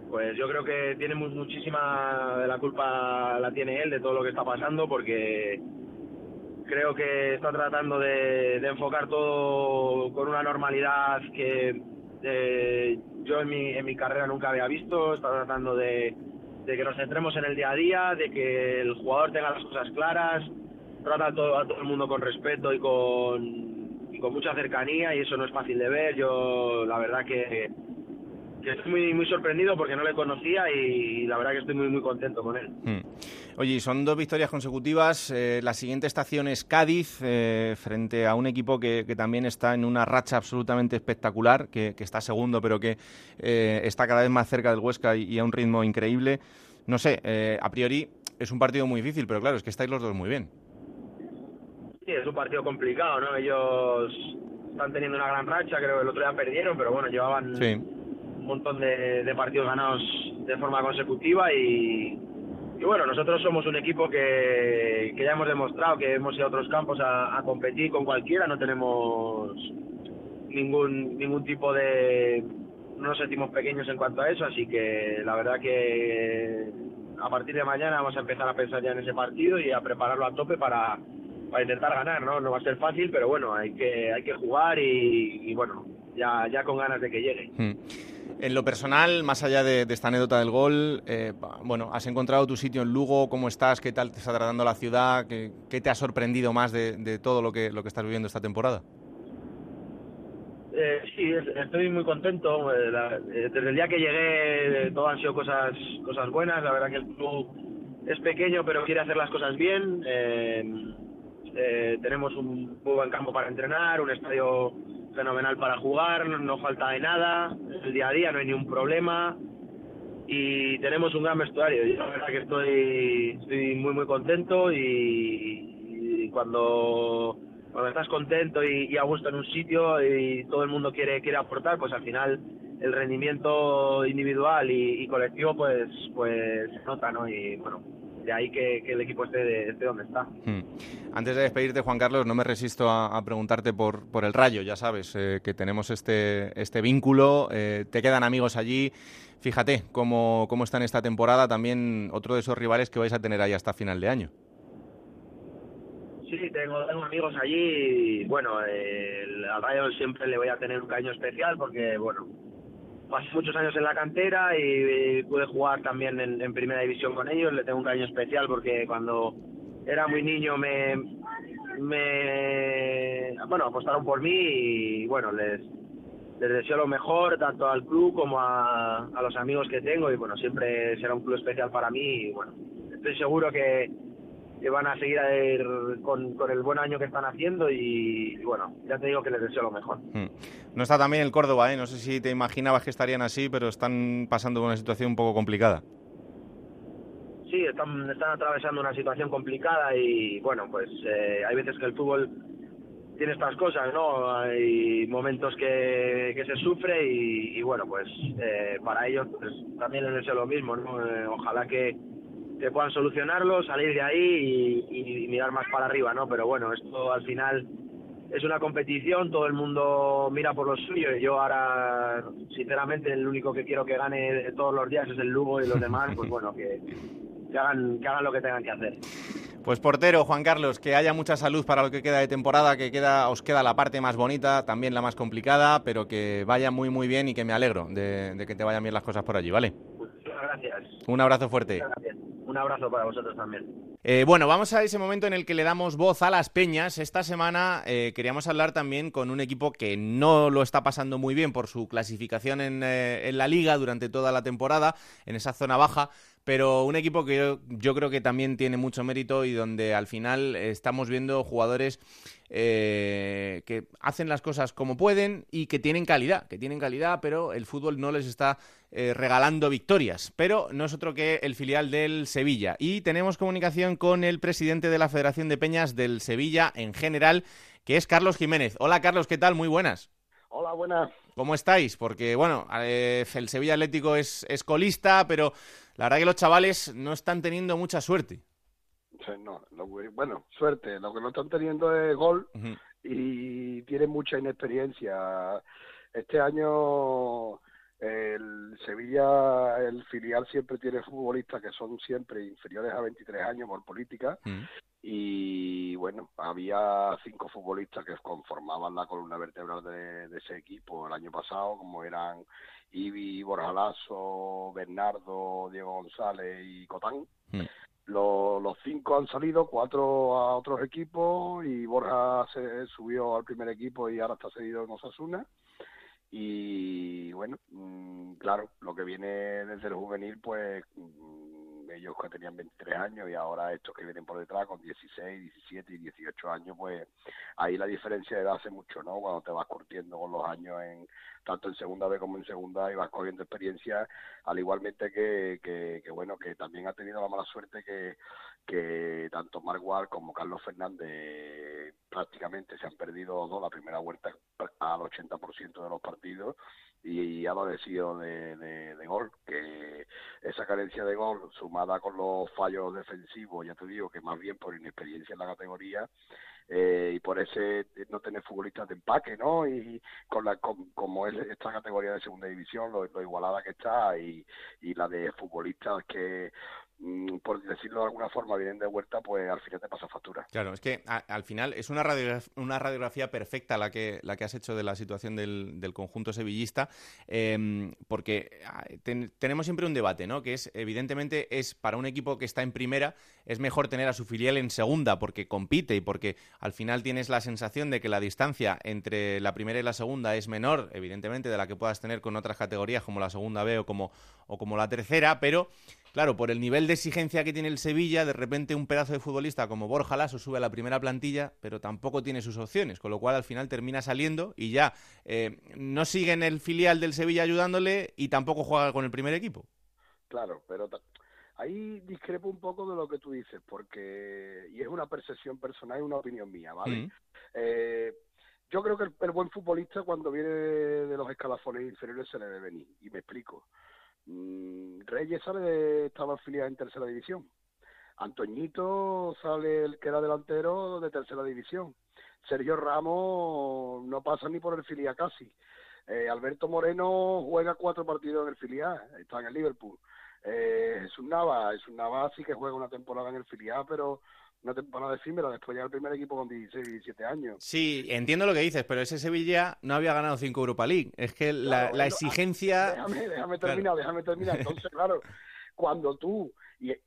Pues yo creo que tiene muchísima de la culpa, la tiene él, de todo lo que está pasando, porque... creo que está tratando de, de enfocar todo con una normalidad que eh, yo en mi, en mi carrera nunca había visto. Está tratando de, de que nos centremos en el día a día, de que el jugador tenga las cosas claras, trata a todo, a todo el mundo con respeto y con, y con mucha cercanía y eso no es fácil de ver. Yo la verdad que, que estoy muy, muy sorprendido porque no le conocía y la verdad que estoy muy, muy contento con él. Mm. Oye, son dos victorias consecutivas. Eh, la siguiente estación es Cádiz, eh, frente a un equipo que, que también está en una racha absolutamente espectacular, que, que está segundo, pero que eh, está cada vez más cerca del Huesca y, y a un ritmo increíble. No sé, eh, a priori es un partido muy difícil, pero claro, es que estáis los dos muy bien. Sí, es un partido complicado, ¿no? Ellos están teniendo una gran racha, creo que el otro día perdieron, pero bueno, llevaban sí. un montón de, de partidos ganados de forma consecutiva y... Y bueno, nosotros somos un equipo que, que ya hemos demostrado que hemos ido a otros campos a, a competir con cualquiera, no tenemos ningún ningún tipo de... no nos sentimos pequeños en cuanto a eso, así que la verdad que a partir de mañana vamos a empezar a pensar ya en ese partido y a prepararlo a tope para, para intentar ganar, ¿no? No va a ser fácil, pero bueno, hay que hay que jugar y, y bueno, ya, ya con ganas de que llegue. Mm. En lo personal, más allá de, de esta anécdota del gol, eh, bueno, ¿has encontrado tu sitio en Lugo? ¿Cómo estás? ¿Qué tal te está tratando la ciudad? ¿Qué, qué te ha sorprendido más de, de todo lo que, lo que estás viviendo esta temporada? Eh, sí, estoy muy contento. Desde el día que llegué, todo han sido cosas, cosas buenas. La verdad que el club es pequeño, pero quiere hacer las cosas bien. Eh, eh, tenemos un muy buen campo para entrenar, un estadio... fenomenal para jugar, no falta de nada, el día a día no hay ningún problema y tenemos un gran vestuario. Yo la verdad que estoy, estoy muy muy contento y, y cuando, cuando estás contento y, y a gusto en un sitio y todo el mundo quiere quiere aportar, pues al final el rendimiento individual y, y colectivo pues pues se nota, ¿no? Y bueno, de ahí que, que el equipo esté, esté donde está. Antes de despedirte, Juan Carlos, no me resisto a, a preguntarte por, por el Rayo. Ya sabes eh, que tenemos este, este vínculo, eh, te quedan amigos allí. Fíjate cómo, cómo está en esta temporada, también otro de esos rivales que vais a tener ahí hasta final de año. Sí, sí, tengo, tengo amigos allí y bueno, eh, al Rayo siempre le voy a tener un cariño especial porque, bueno, pasé muchos años en la cantera y, y pude jugar también en, en primera división con ellos. Le tengo un cariño especial porque cuando era muy niño me, me bueno apostaron por mí y bueno les, les deseo lo mejor tanto al club como a, a los amigos que tengo, y bueno, siempre será un club especial para mí y bueno, estoy seguro que, que van a seguir a ir con, con el buen año que están haciendo y, y bueno, ya te digo que les deseo lo mejor. Mm. No está también el Córdoba, ¿eh? No sé si te imaginabas que estarían así, pero están pasando una situación un poco complicada. Sí, están, están atravesando una situación complicada y bueno, pues eh, hay veces que el fútbol tiene estas cosas, ¿no? Hay momentos que, que se sufre y, y bueno, pues eh, para ellos pues, también les deseo lo mismo, ¿no? Eh, ojalá que que puedan solucionarlo, salir de ahí y, y mirar más para arriba, ¿no? Pero bueno, esto al final es una competición, todo el mundo mira por lo suyo y yo ahora, sinceramente, el único que quiero que gane todos los días es el Lugo y los demás, pues bueno, que, que, hagan, que hagan lo que tengan que hacer. Pues portero, Juan Carlos, que haya mucha salud para lo que queda de temporada, que queda, os queda la parte más bonita, también la más complicada, pero que vaya muy muy bien y que me alegro de, de que te vayan bien las cosas por allí, ¿vale? Muchas gracias. Un abrazo fuerte. Muchas gracias. Un abrazo para vosotros también. Eh, bueno, vamos a ese momento en el que le damos voz a las peñas. Esta semana eh, queríamos hablar también con un equipo que no lo está pasando muy bien por su clasificación en, eh, en la Liga durante toda la temporada, en esa zona baja, pero un equipo que yo, yo creo que también tiene mucho mérito y donde al final estamos viendo jugadores eh, que hacen las cosas como pueden y que tienen calidad, que tienen calidad, pero el fútbol no les está eh, regalando victorias. Pero no es otro que el filial del Sevilla. Y tenemos comunicación con el presidente de la Federación de Peñas del Sevilla en general, que es Carlos Jiménez. Hola, Carlos, ¿qué tal? Muy buenas. Hola, buenas. ¿Cómo estáis? Porque, bueno, eh, el Sevilla Atlético es, es colista, pero la verdad que los chavales no están teniendo mucha suerte. No, lo, bueno, suerte. Lo que no están teniendo es gol. Uh-huh. Y tienen mucha inexperiencia. Este año el Sevilla, el filial, siempre tiene futbolistas que son siempre inferiores a veintitrés años por política. Uh-huh. Y bueno, había cinco futbolistas que conformaban la columna vertebral de, de ese equipo el año pasado, como eran Ibi, Borja Lasso, Bernardo, Diego González y Cotán. Mm. Los, los cinco han salido, cuatro a otros equipos, y Borja se subió al primer equipo y ahora está cedido en Osasuna. Y bueno, claro, lo que viene desde el juvenil, pues ellos que tenían veintitrés años y ahora estos que vienen por detrás con dieciséis, diecisiete y dieciocho años, pues ahí la diferencia de edad hace mucho, ¿no? Cuando te vas curtiendo con los años, en tanto en segunda B como en segunda, y vas cogiendo experiencia, al igualmente que, que, que bueno, que también ha tenido la mala suerte que, que tanto Margual como Carlos Fernández prácticamente se han perdido dos, la primera vuelta al ochenta por ciento de los partidos, y ha adolecido de, de, de gol, que esa carencia de gol sumada con los fallos defensivos, ya te digo que más bien por inexperiencia en la categoría, eh, y por ese no tener futbolistas de empaque, ¿no? Y con la con, como es esta categoría de segunda división, lo, lo igualada que está, y, y la de futbolistas que, por decirlo de alguna forma, vienen de vuelta, pues al final te pasa factura. Claro, es que a, al final es una radiografía, una radiografía perfecta la que la que has hecho de la situación del, del conjunto sevillista, eh, porque ten, tenemos siempre un debate, ¿no? Que es, evidentemente, es para un equipo que está en primera, es mejor tener a su filial en segunda porque compite y porque al final tienes la sensación de que la distancia entre la primera y la segunda es menor, evidentemente, de la que puedas tener con otras categorías como la segunda B o como, o como la tercera, pero claro, por el nivel de exigencia que tiene el Sevilla, de repente un pedazo de futbolista como Borja Lasso sube a la primera plantilla, pero tampoco tiene sus opciones, con lo cual al final termina saliendo y ya eh, no sigue en el filial del Sevilla ayudándole y tampoco juega con el primer equipo. Claro, pero ta- ahí discrepo un poco de lo que tú dices, porque y es una percepción personal y una opinión mía, ¿vale? Mm. Eh... Yo creo que el, el buen futbolista cuando viene de, de los escalafones inferiores se le debe venir, y me explico. Reyes sale de, estaba afiliado en tercera división. Antoñito sale, el que era delantero, de tercera división. Sergio Ramos no pasa ni por el filial casi. Eh, Alberto Moreno juega cuatro partidos en el filial, está en el Liverpool. Eh, Jesús Nava, Jesús Nava sí que juega una temporada en el filial, pero una temporada efímera después ya el primer equipo con dieciséis, diecisiete años. Sí, entiendo lo que dices, pero ese Sevilla no había ganado cinco Europa League. Es que la, claro, bueno, la exigencia... Déjame, déjame terminar, claro. déjame terminar. Entonces, claro, cuando tú... Y eh,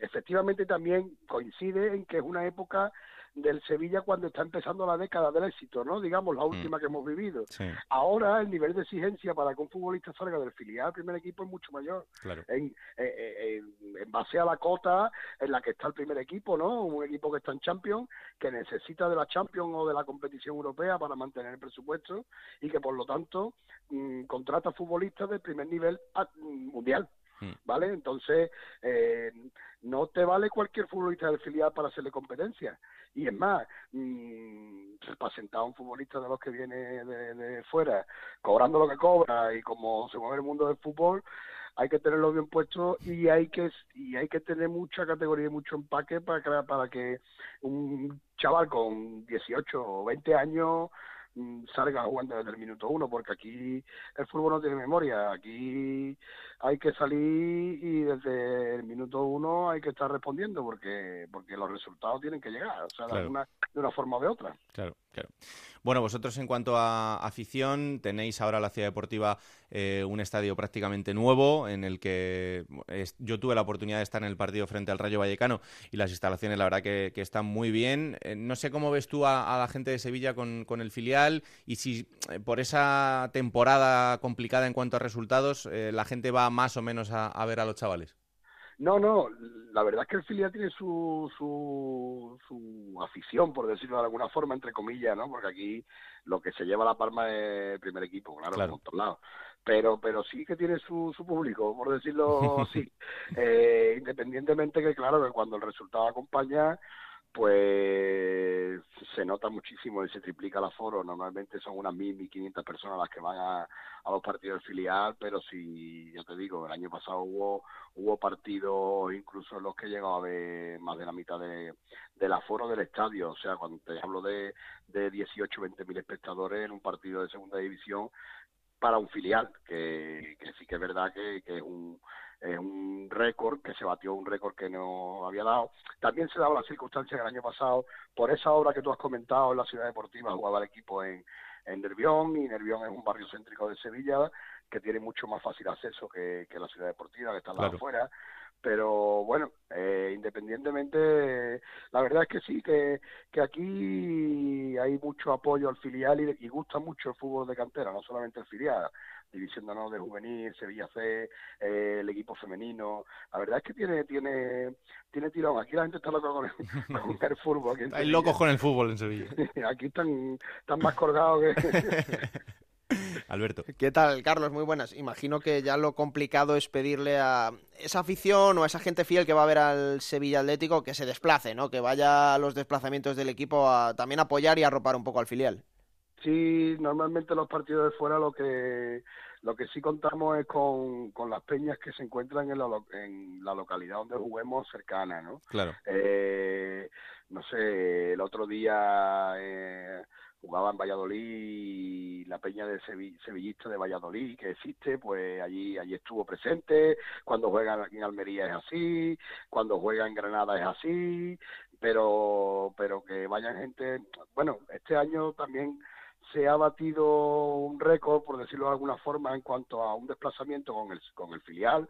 efectivamente también coincide en que es una época del Sevilla cuando está empezando la década del éxito, ¿no? Digamos, la última mm. que hemos vivido. Sí. Ahora el nivel de exigencia para que un futbolista salga del filial al primer equipo es mucho mayor. Claro. En, en, en base a la cota en la que está el primer equipo, ¿no? Un equipo que está en Champions, que necesita de la Champions o de la competición europea para mantener el presupuesto y que, por lo tanto, mmm, contrata futbolistas del primer nivel mundial. ¿Vale? Entonces, eh, no te vale cualquier futbolista del filial para hacerle competencia. Y es más, mmm, para sentar a un futbolista de los que viene de, de fuera, cobrando lo que cobra y como se mueve el mundo del fútbol, hay que tenerlo bien puesto y hay que y hay que tener mucha categoría y mucho empaque para, para que un chaval con dieciocho o veinte años salga jugando desde el minuto uno, porque aquí el fútbol no tiene memoria, aquí hay que salir y desde el minuto uno hay que estar respondiendo, porque porque los resultados tienen que llegar, o sea, claro. de, una, de una forma o de otra. Claro, claro. Bueno, vosotros en cuanto a afición, tenéis ahora la Ciudad Deportiva eh, un estadio prácticamente nuevo, en el que es, yo tuve la oportunidad de estar en el partido frente al Rayo Vallecano, y las instalaciones la verdad que, que están muy bien. Eh, no sé cómo ves tú a, a la gente de Sevilla con, con el filial, y si por esa temporada complicada en cuanto a resultados eh, la gente va más o menos a, a ver a los chavales. No, no, la verdad es que el filial tiene su, su, su afición, por decirlo de alguna forma, entre comillas, ¿no? Porque aquí lo que se lleva la palma es el primer equipo, claro, claro. por todos lados. Pero, pero sí que tiene su, su público, por decirlo así. eh, independientemente que, claro, que cuando el resultado acompaña, pues se nota muchísimo y se triplica el aforo. Normalmente son unas mil, mil quinientas personas las que van a, a los partidos del filial, pero si, yo te digo, el año pasado hubo hubo partidos incluso en los que llegaba a ver más de la mitad de, del aforo del estadio. O sea, cuando te hablo de, de dieciocho, veinte mil espectadores en un partido de segunda división para un filial, que, que sí que es verdad que, que es un... Es un récord que se batió, un récord que no había dado. También se daba la circunstancia que el año pasado, por esa obra que tú has comentado en la Ciudad Deportiva, jugaba el equipo en, en Nervión, y Nervión es un barrio céntrico de Sevilla que tiene mucho más fácil acceso que, que la Ciudad Deportiva, que está claro. afuera. Pero bueno, eh, independientemente, eh, la verdad es que sí, que, que aquí hay mucho apoyo al filial y, y gusta mucho el fútbol de cantera, no solamente el filial. División de honor de juvenil, Sevilla C, eh, el equipo femenino. La verdad es que tiene tiene tiene tirón. Aquí la gente está loca con el, con el fútbol. Aquí hay locos con el fútbol en Sevilla. Aquí están, están más colgados que... Alberto. ¿Qué tal, Carlos? Muy buenas. Imagino que ya lo complicado es pedirle a esa afición o a esa gente fiel que va a ver al Sevilla Atlético que se desplace, ¿no? Que vaya a los desplazamientos del equipo a también apoyar y arropar un poco al filial. Sí, normalmente los partidos de fuera lo que lo que sí contamos es con, con las peñas que se encuentran en la, en la localidad donde juguemos cercana, ¿no? Claro. Eh, no sé, el otro día eh, jugaba en Valladolid la peña de Sevi, sevillista de Valladolid que existe, pues allí allí estuvo presente. Cuando juegan aquí en Almería es así, cuando juegan en Granada es así, pero pero que vayan gente. Bueno, este año también se ha batido un récord, por decirlo de alguna forma, en cuanto a un desplazamiento con el, con el filial,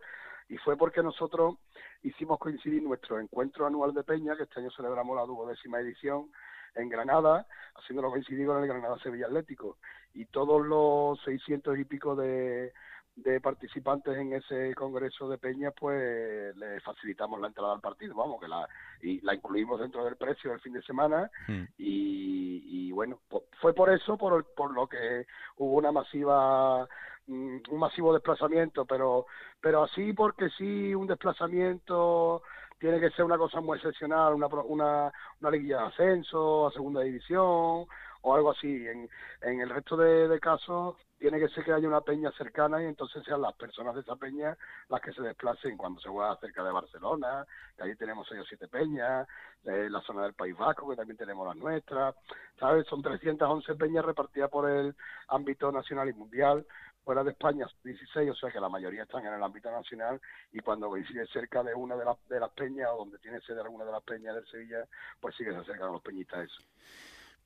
y fue porque nosotros hicimos coincidir nuestro encuentro anual de peña, que este año celebramos la duodécima edición en Granada, haciéndolo coincidir con el Granada Sevilla Atlético, y todos los seiscientos y pico de, de participantes en ese congreso de peña, pues le facilitamos la entrada al partido, vamos, que la y la incluimos dentro del precio del fin de semana, mm. y, y bueno, pues fue por eso, por, por lo que hubo una masiva, un masivo desplazamiento, pero pero así porque sí, un desplazamiento tiene que ser una cosa muy excepcional, una, una, una liguilla de ascenso a segunda división o algo así. En, en el resto de, de casos tiene que ser que haya una peña cercana y entonces sean las personas de esa peña las que se desplacen cuando se juega cerca de Barcelona, que allí tenemos seis o siete peñas, eh, la zona del País Vasco, que también tenemos las nuestras, ¿sabes? Son trescientas once peñas repartidas por el ámbito nacional y mundial, fuera de España dieciséis, o sea que la mayoría están en el ámbito nacional, y cuando coincide cerca de una de las de las peñas o donde tiene sede alguna de las peñas del Sevilla, pues sí que se acercan a los peñistas eso.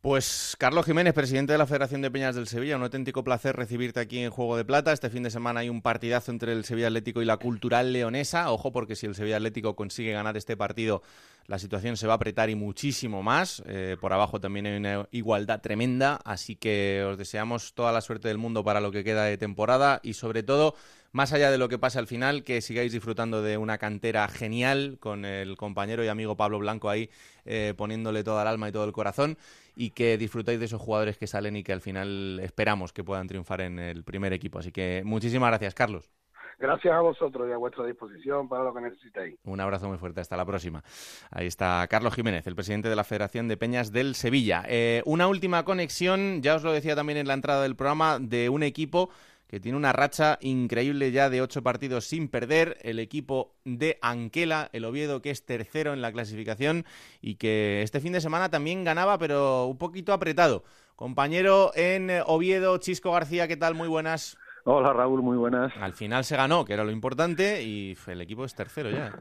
Pues Carlos Jiménez, presidente de la Federación de Peñas del Sevilla, un auténtico placer recibirte aquí en Juego de Plata. Este fin de semana hay un partidazo entre el Sevilla Atlético y la Cultural Leonesa. Ojo, porque si el Sevilla Atlético consigue ganar este partido, la situación se va a apretar y muchísimo más. Eh, por abajo también hay una igualdad tremenda. Así que os deseamos toda la suerte del mundo para lo que queda de temporada y, sobre todo, más allá de lo que pase al final, que sigáis disfrutando de una cantera genial con el compañero y amigo Pablo Blanco ahí eh, poniéndole toda el alma y todo el corazón, y que disfrutéis de esos jugadores que salen y que al final esperamos que puedan triunfar en el primer equipo. Así que muchísimas gracias, Carlos. Gracias a vosotros y a vuestra disposición para lo que necesitéis. Un abrazo muy fuerte, hasta la próxima. Ahí está Carlos Jiménez, el presidente de la Federación de Peñas del Sevilla. Eh, una última conexión, ya os lo decía también en la entrada del programa, de un equipo que tiene una racha increíble ya de ocho partidos sin perder, el equipo de Anquela, el Oviedo, que es tercero en la clasificación y que este fin de semana también ganaba, pero un poquito apretado. Compañero en Oviedo, Chisco García, ¿qué tal? Muy buenas. Hola, Raúl, muy buenas. Al final se ganó, que era lo importante, y el equipo es tercero ya.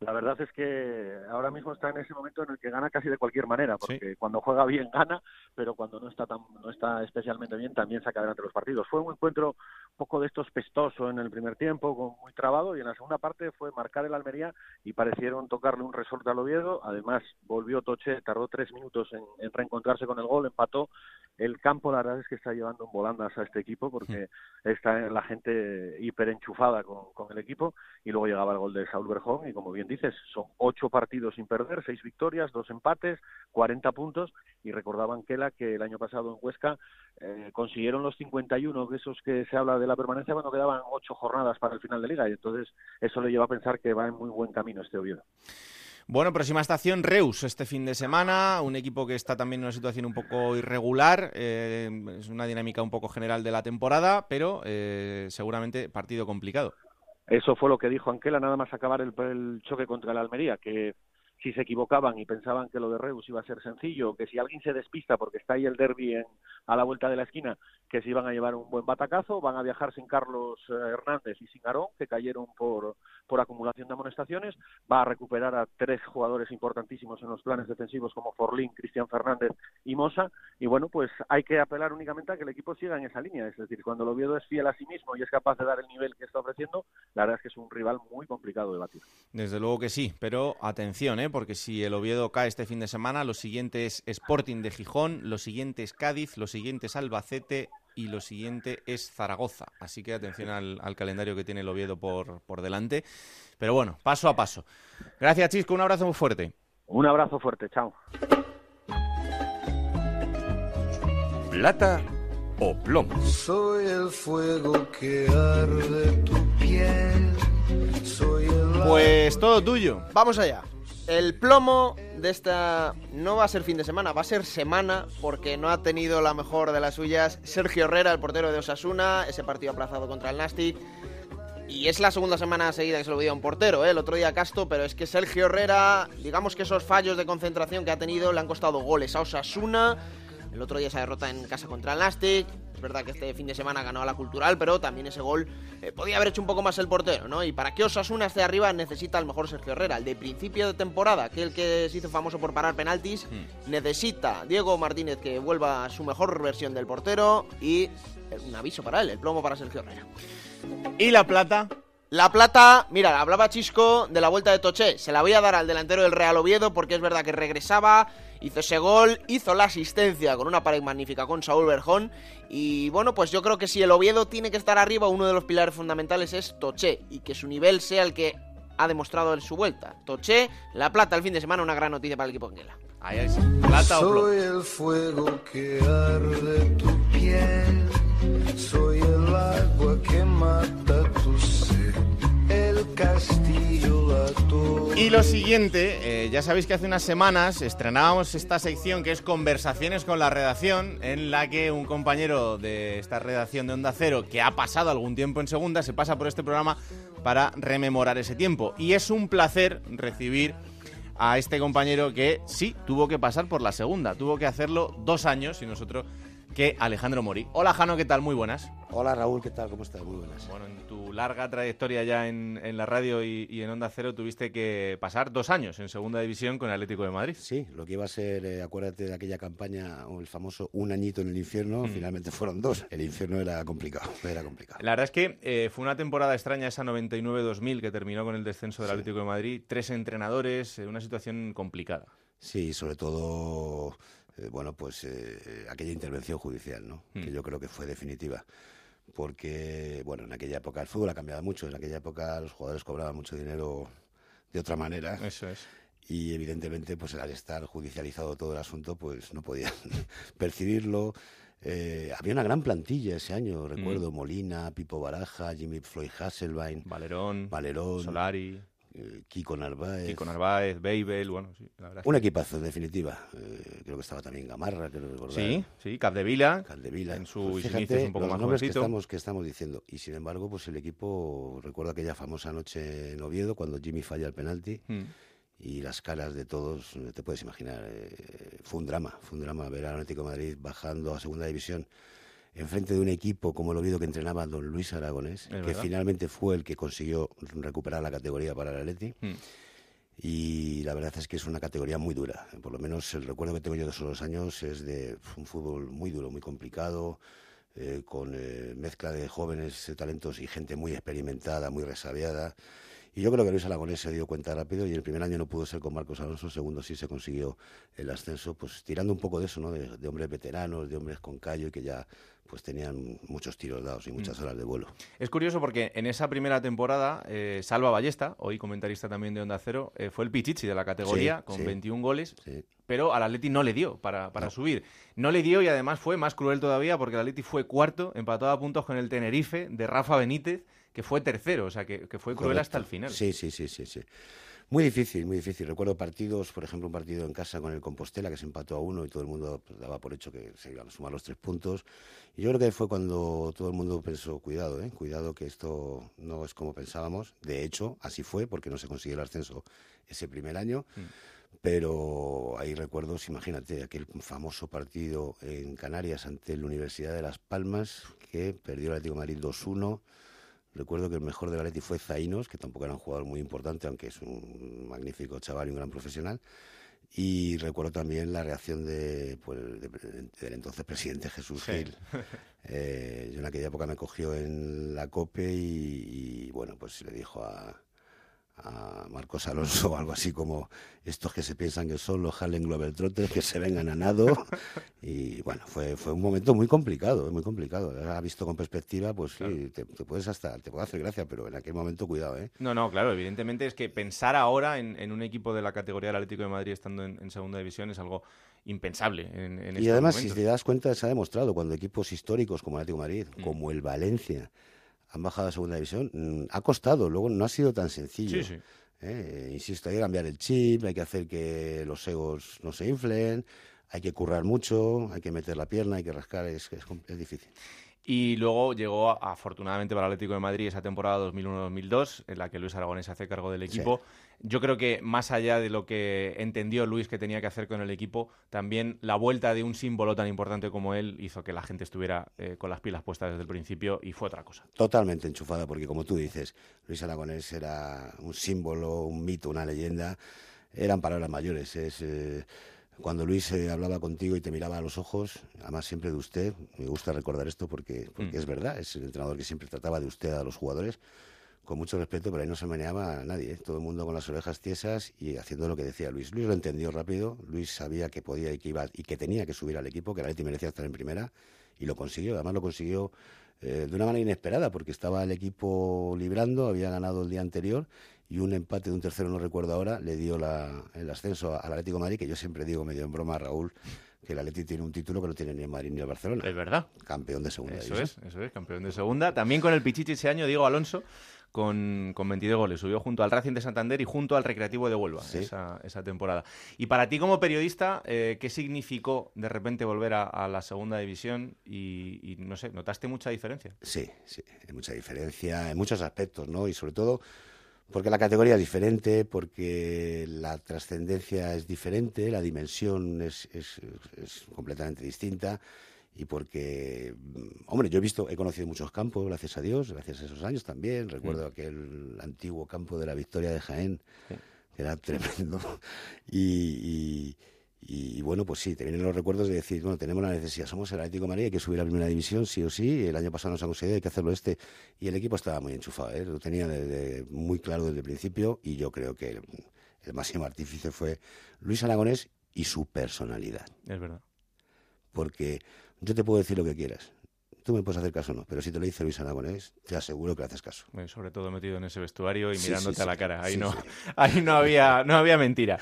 La verdad es que ahora mismo está en ese momento en el que gana casi de cualquier manera, porque sí, cuando juega bien gana, pero cuando no está tan, no está especialmente bien también saca adelante los partidos. Fue un encuentro un poco de estos pestoso en el primer tiempo, con muy trabado, y en la segunda parte fue marcar el Almería y parecieron tocarle un resorte al Oviedo. Además volvió Toche, tardó tres minutos en, en reencontrarse con el gol, empató. El campo, la verdad es que está llevando en volandas a este equipo, porque está la gente hiperenchufada con, con el equipo, y luego llegaba el gol de Saúl Berjón, y como bien dices, son ocho partidos sin perder, seis victorias, dos empates, cuarenta puntos, y recordaba Anquela que el año pasado en Huesca eh, consiguieron los cincuenta y uno, de esos que se habla de la permanencia, cuando quedaban ocho jornadas para el final de liga, y entonces eso le lleva a pensar que va en muy buen camino este Oviedo. Bueno, próxima estación, Reus, este fin de semana, un equipo que está también en una situación un poco irregular, eh, es una dinámica un poco general de la temporada, pero eh, seguramente partido complicado. Eso fue lo que dijo Anquela, nada más acabar el, el choque contra el Almería, que si se equivocaban y pensaban que lo de Reus iba a ser sencillo, que si alguien se despista, porque está ahí el derbi en, a la vuelta de la esquina, que se iban a llevar un buen batacazo, van a viajar sin Carlos Hernández y sin Aarón, que cayeron por, por acumulación de amonestaciones, va a recuperar a tres jugadores importantísimos en los planes defensivos como Forlín, Cristian Fernández y Mosa, y bueno, pues hay que apelar únicamente a que el equipo siga en esa línea, es decir, cuando el Oviedo es fiel a sí mismo y es capaz de dar el nivel que está ofreciendo, la verdad es que es un rival muy complicado de batir. Desde luego que sí, pero atención, ¿eh? Porque si el Oviedo cae este fin de semana, lo siguiente es Sporting de Gijón, lo siguiente es Cádiz, lo siguiente es Albacete y lo siguiente es Zaragoza. Así que atención al, al calendario que tiene el Oviedo por, por delante. Pero bueno, paso a paso. Gracias, Chisco, un abrazo muy fuerte. Un abrazo fuerte, chao. Plata o plomo. Soy el fuego que arde tu piel. Soy el... Pues todo tuyo. Vamos allá. El plomo de esta no va a ser fin de semana, va a ser semana, porque no ha tenido la mejor de las suyas Sergio Herrera, el portero de Osasuna, ese partido aplazado contra el Nástic. Y es la segunda semana seguida que se lo veía un portero, ¿eh? El otro día Casto, pero es que Sergio Herrera, digamos que esos fallos de concentración que ha tenido le han costado goles a Osasuna. El otro día esa derrota en casa contra el Nástic. Es verdad que este fin de semana ganó a la Cultural, pero también ese gol eh, podía haber hecho un poco más el portero, ¿no? Y para que Osasuna esté arriba necesita el mejor Sergio Herrera, el de principio de temporada, aquel que se hizo famoso por parar penaltis. Mm. Necesita Diego Martínez que vuelva a su mejor versión del portero, y un aviso para él, el plomo para Sergio Herrera. ¿Y la plata? La plata, mira, hablaba Chisco de la vuelta de Toché, se la voy a dar al delantero del Real Oviedo, porque es verdad que regresaba, hizo ese gol, hizo la asistencia con una pared magnífica con Saúl Berjón, y bueno, pues yo creo que si el Oviedo tiene que estar arriba, uno de los pilares fundamentales es Toché, y que su nivel sea el que ha demostrado en su vuelta. Toché, la plata el fin de semana, una gran noticia para el equipo Anquela. Ahí es, plata o plomo. Soy el fuego que arde tu piel, soy el agua que mata tu sed. Y lo siguiente, eh, ya sabéis que hace unas semanas estrenábamos esta sección que es Conversaciones con la Redacción, en la que un compañero de esta redacción de Onda Cero, que ha pasado algún tiempo en segunda, se pasa por este programa para rememorar ese tiempo. Y es un placer recibir a este compañero que sí tuvo que pasar por la segunda, tuvo que hacerlo dos años y nosotros que Alejandro Mori. Hola, Jano, ¿qué tal? Muy buenas. Hola, Raúl, ¿qué tal? ¿Cómo estás? Muy buenas. Bueno, en tu larga trayectoria ya en, en la radio y, y en Onda Cero tuviste que pasar dos años en Segunda División con Atlético de Madrid. Sí, lo que iba a ser, eh, acuérdate de aquella campaña, o el famoso un añito en el infierno, mm. finalmente fueron dos. El infierno era complicado, era complicado. La verdad es que eh, fue una temporada extraña esa noventa y nueve dos mil que terminó con el descenso del sí. Atlético de Madrid. Tres entrenadores, eh, una situación complicada. Sí, sobre todo... Eh, bueno, pues eh, aquella intervención judicial, ¿no? Mm. Que yo creo que fue definitiva. Porque, bueno, en aquella época el fútbol ha cambiado mucho. En aquella época los jugadores cobraban mucho dinero de otra manera. Eso es. Y, evidentemente, pues al estar judicializado todo el asunto, pues no podían percibirlo. Eh, había una gran plantilla ese año, recuerdo. Mm. Molina, Pipo Baraja, Jimmy Floyd Hasselbaink. Valerón. Valerón. Solari. Kiko Narváez. Kiko Narváez, Beibel, bueno, sí, la verdad. Un equipazo, en definitiva. Eh, creo que estaba también Gamarra, creo recordar. Sí, sí, Capdevila. Capdevila. En sus pues inicios un poco los más nombres que estamos, que estamos diciendo. Y sin embargo, pues el equipo, recuerdo aquella famosa noche en Oviedo, cuando Jimmy falla el penalti, mm. y las caras de todos, te puedes imaginar, eh, fue un drama, fue un drama ver al Atlético de Madrid bajando a Segunda División enfrente de un equipo como el Oviedo que entrenaba don Luis Aragonés, que verdad? finalmente fue el que consiguió recuperar la categoría para el Atleti. Mm. Y la verdad es que es una categoría muy dura. Por lo menos el recuerdo que tengo yo de esos años es de un fútbol muy duro, muy complicado, eh, con eh, mezcla de jóvenes talentos y gente muy experimentada, muy resabiada. Y yo creo que Luis Aragonés se dio cuenta rápido y el primer año no pudo ser con Marcos Alonso, el segundo sí se consiguió el ascenso, pues tirando un poco de eso, ¿no? De, de hombres veteranos, de hombres con callo y que ya pues tenían muchos tiros dados y muchas horas de vuelo. Es curioso porque en esa primera temporada, eh, Salva Ballesta, hoy comentarista también de Onda Cero, eh, fue el pichichi de la categoría, sí, con sí, veintiún goles, sí. pero al Atleti no le dio para, para no. subir. No le dio y además fue más cruel todavía porque el Atleti fue cuarto, empatado a puntos con el Tenerife de Rafa Benítez, que fue tercero, o sea, que, que fue cruel Correcto. hasta el final. Sí, sí, sí, sí, sí. Muy difícil, muy difícil. Recuerdo partidos, por ejemplo, un partido en casa con el Compostela, que se empató a uno y todo el mundo pues, daba por hecho que se iban a sumar los tres puntos. Y yo creo que fue cuando todo el mundo pensó, cuidado, ¿eh? cuidado que esto no es como pensábamos. De hecho, así fue, porque no se consiguió el ascenso ese primer año. Mm. Pero hay recuerdos, imagínate, aquel famoso partido en Canarias ante la Universidad de Las Palmas, que perdió el Atlético de Madrid dos uno. Recuerdo que el mejor del Atleti fue Zainos, que tampoco era un jugador muy importante, aunque es un magnífico chaval y un gran profesional. Y recuerdo también la reacción de, pues, de, de, del entonces presidente Jesús sí. Gil. Eh, yo en aquella época me cogió en la COPE y, y bueno, pues le dijo a, a Marcos Alonso algo así como estos que se piensan que son los Harlem Globetrotters, que se vengan a nado. Y bueno, fue fue un momento muy complicado, muy complicado. Ahora visto con perspectiva, pues claro. sí, te, te puedes hasta, te puede hacer gracia, pero en aquel momento cuidado, ¿eh? No, no, claro, evidentemente es que pensar ahora en, en un equipo de la categoría del Atlético de Madrid estando en, en Segunda División es algo impensable en, en Y además, momentos. Si te das cuenta, se ha demostrado cuando equipos históricos como el Atlético de Madrid, mm. como el Valencia, han bajado a Segunda División, ha costado, luego no ha sido tan sencillo. Sí, sí. Eh, insisto, hay que cambiar el chip, hay que hacer que los egos no se inflen, hay que currar mucho, hay que meter la pierna, hay que rascar, es, es, es difícil. Y luego llegó, afortunadamente para el Atlético de Madrid, esa temporada dos mil uno dos mil dos, en la que Luis Aragonés se hace cargo del equipo. Sí. Yo creo que, más allá de lo que entendió Luis que tenía que hacer con el equipo, también la vuelta de un símbolo tan importante como él hizo que la gente estuviera eh, con las pilas puestas desde el principio y fue otra cosa. Totalmente enchufada, porque como tú dices, Luis Aragonés era un símbolo, un mito, una leyenda. Eran palabras mayores, es... Eh... Cuando Luis eh, hablaba contigo y te miraba a los ojos, además siempre de usted, me gusta recordar esto porque, porque mm. es verdad, es el entrenador que siempre trataba de usted a los jugadores, con mucho respeto, pero ahí no se meneaba a nadie, ¿eh? Todo el mundo con las orejas tiesas y haciendo lo que decía Luis. Luis lo entendió rápido, Luis sabía que podía y que, iba, y que tenía que subir al equipo, que el Atleti merecía estar en primera, y lo consiguió, además lo consiguió eh, de una manera inesperada, porque estaba el equipo librando, había ganado el día anterior, y un empate de un tercero, no recuerdo ahora, le dio la, el ascenso al Atlético de Madrid, que yo siempre digo, medio en broma, Raúl, que el Atleti tiene un título que no tiene ni el Madrid ni el Barcelona. Es verdad. Campeón de segunda. Eso es, eso es, campeón de segunda. También con el pichichi ese año, Diego Alonso, con, con veintidós goles. Subió junto al Racing de Santander y junto al Recreativo de Huelva sí. esa, esa temporada. Y para ti como periodista, eh, ¿qué significó de repente volver a, a la segunda división? Y, y no sé, ¿notaste mucha diferencia? Sí, sí, hay mucha diferencia en muchos aspectos, ¿no? Y sobre todo... porque la categoría es diferente, porque la trascendencia es diferente, la dimensión es, es, es completamente distinta y porque, hombre, yo he visto, he conocido muchos campos, gracias a Dios, gracias a esos años también. Recuerdo sí. aquel antiguo campo de la Victoria de Jaén, sí. que era tremendo. Y, y, y, y bueno, pues sí, te vienen los recuerdos de decir, bueno, tenemos la necesidad, somos el Atlético de Madrid, hay que subir a la primera división, sí o sí. El año pasado nos han conseguido, hay que hacerlo este. Y el equipo estaba muy enchufado, ¿eh? Lo tenía de, de, muy claro desde el principio, y yo creo que el, el máximo artífice fue Luis Aragonés y su personalidad. Es verdad. Porque yo te puedo decir lo que quieras, tú me puedes hacer caso o no, pero si te lo dice Luis Aragonés, te aseguro que le haces caso. Sobre todo metido en ese vestuario y sí, mirándote sí, sí, a la cara, ahí, sí, no, sí. ahí no, había, no había mentira.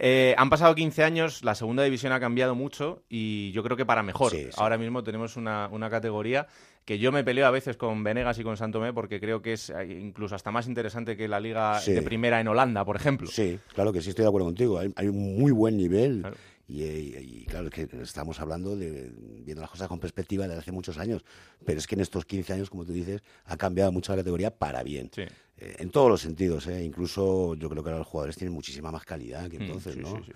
Eh, han pasado quince años, la segunda división ha cambiado mucho y yo creo que para mejor. Sí, sí. Ahora mismo tenemos una, una categoría que yo me peleo a veces con Benegas y con Santomé porque creo que es incluso hasta más interesante que la liga sí. de primera en Holanda, por ejemplo. Sí, claro que sí, estoy de acuerdo contigo, hay, hay un muy buen nivel. Claro. Y, y, y claro, es que estamos hablando de viendo las cosas con perspectiva desde hace muchos años, pero es que en estos quince años, como tú dices, ha cambiado mucho la categoría para bien. Sí. Eh, en todos los sentidos, ¿eh? Incluso yo creo que ahora los jugadores tienen muchísima más calidad que entonces, mm, sí, ¿no? Sí, sí.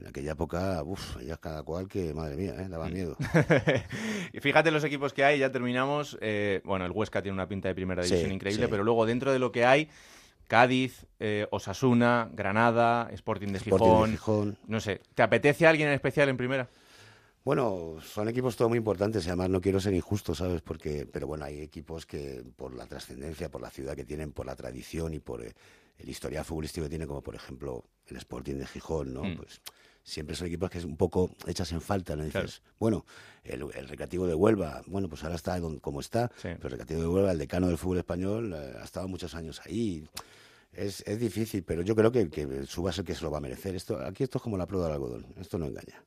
En aquella época, uff, ya cada cual que, madre mía, ¿eh? Daba miedo. Y fíjate los equipos que hay, ya terminamos. Eh, bueno, el Huesca tiene una pinta de primera división sí, increíble, sí. pero luego dentro de lo que hay... Cádiz, eh, Osasuna, Granada, Sporting de, Sporting Gijón, de Gijón... No sé, ¿te apetece a alguien en especial en primera? Bueno, son equipos todos muy importantes y además no quiero ser injusto, ¿sabes? Porque, pero bueno, hay equipos que por la trascendencia, por la ciudad que tienen, por la tradición y por eh, el historial futbolístico que tienen, como por ejemplo el Sporting de Gijón, ¿no? Mm. Pues siempre son equipos que es un poco echas en falta, ¿no? Dices, claro. bueno, el, el Recreativo de Huelva, bueno, pues ahora está como está, sí. pero el Recreativo de Huelva, el decano del fútbol español, eh, ha estado muchos años ahí... Es, es difícil, pero yo creo que, que suba es el que se lo va a merecer. Esto, aquí esto es como la prueba del algodón, esto no engaña.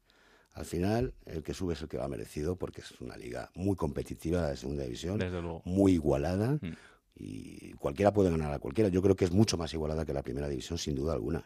Al final, el que sube es el que va merecido, porque es una liga muy competitiva de segunda división, desde luego. Muy igualada, mm. y cualquiera puede ganar a cualquiera. Yo creo que es mucho más igualada que la primera división, sin duda alguna.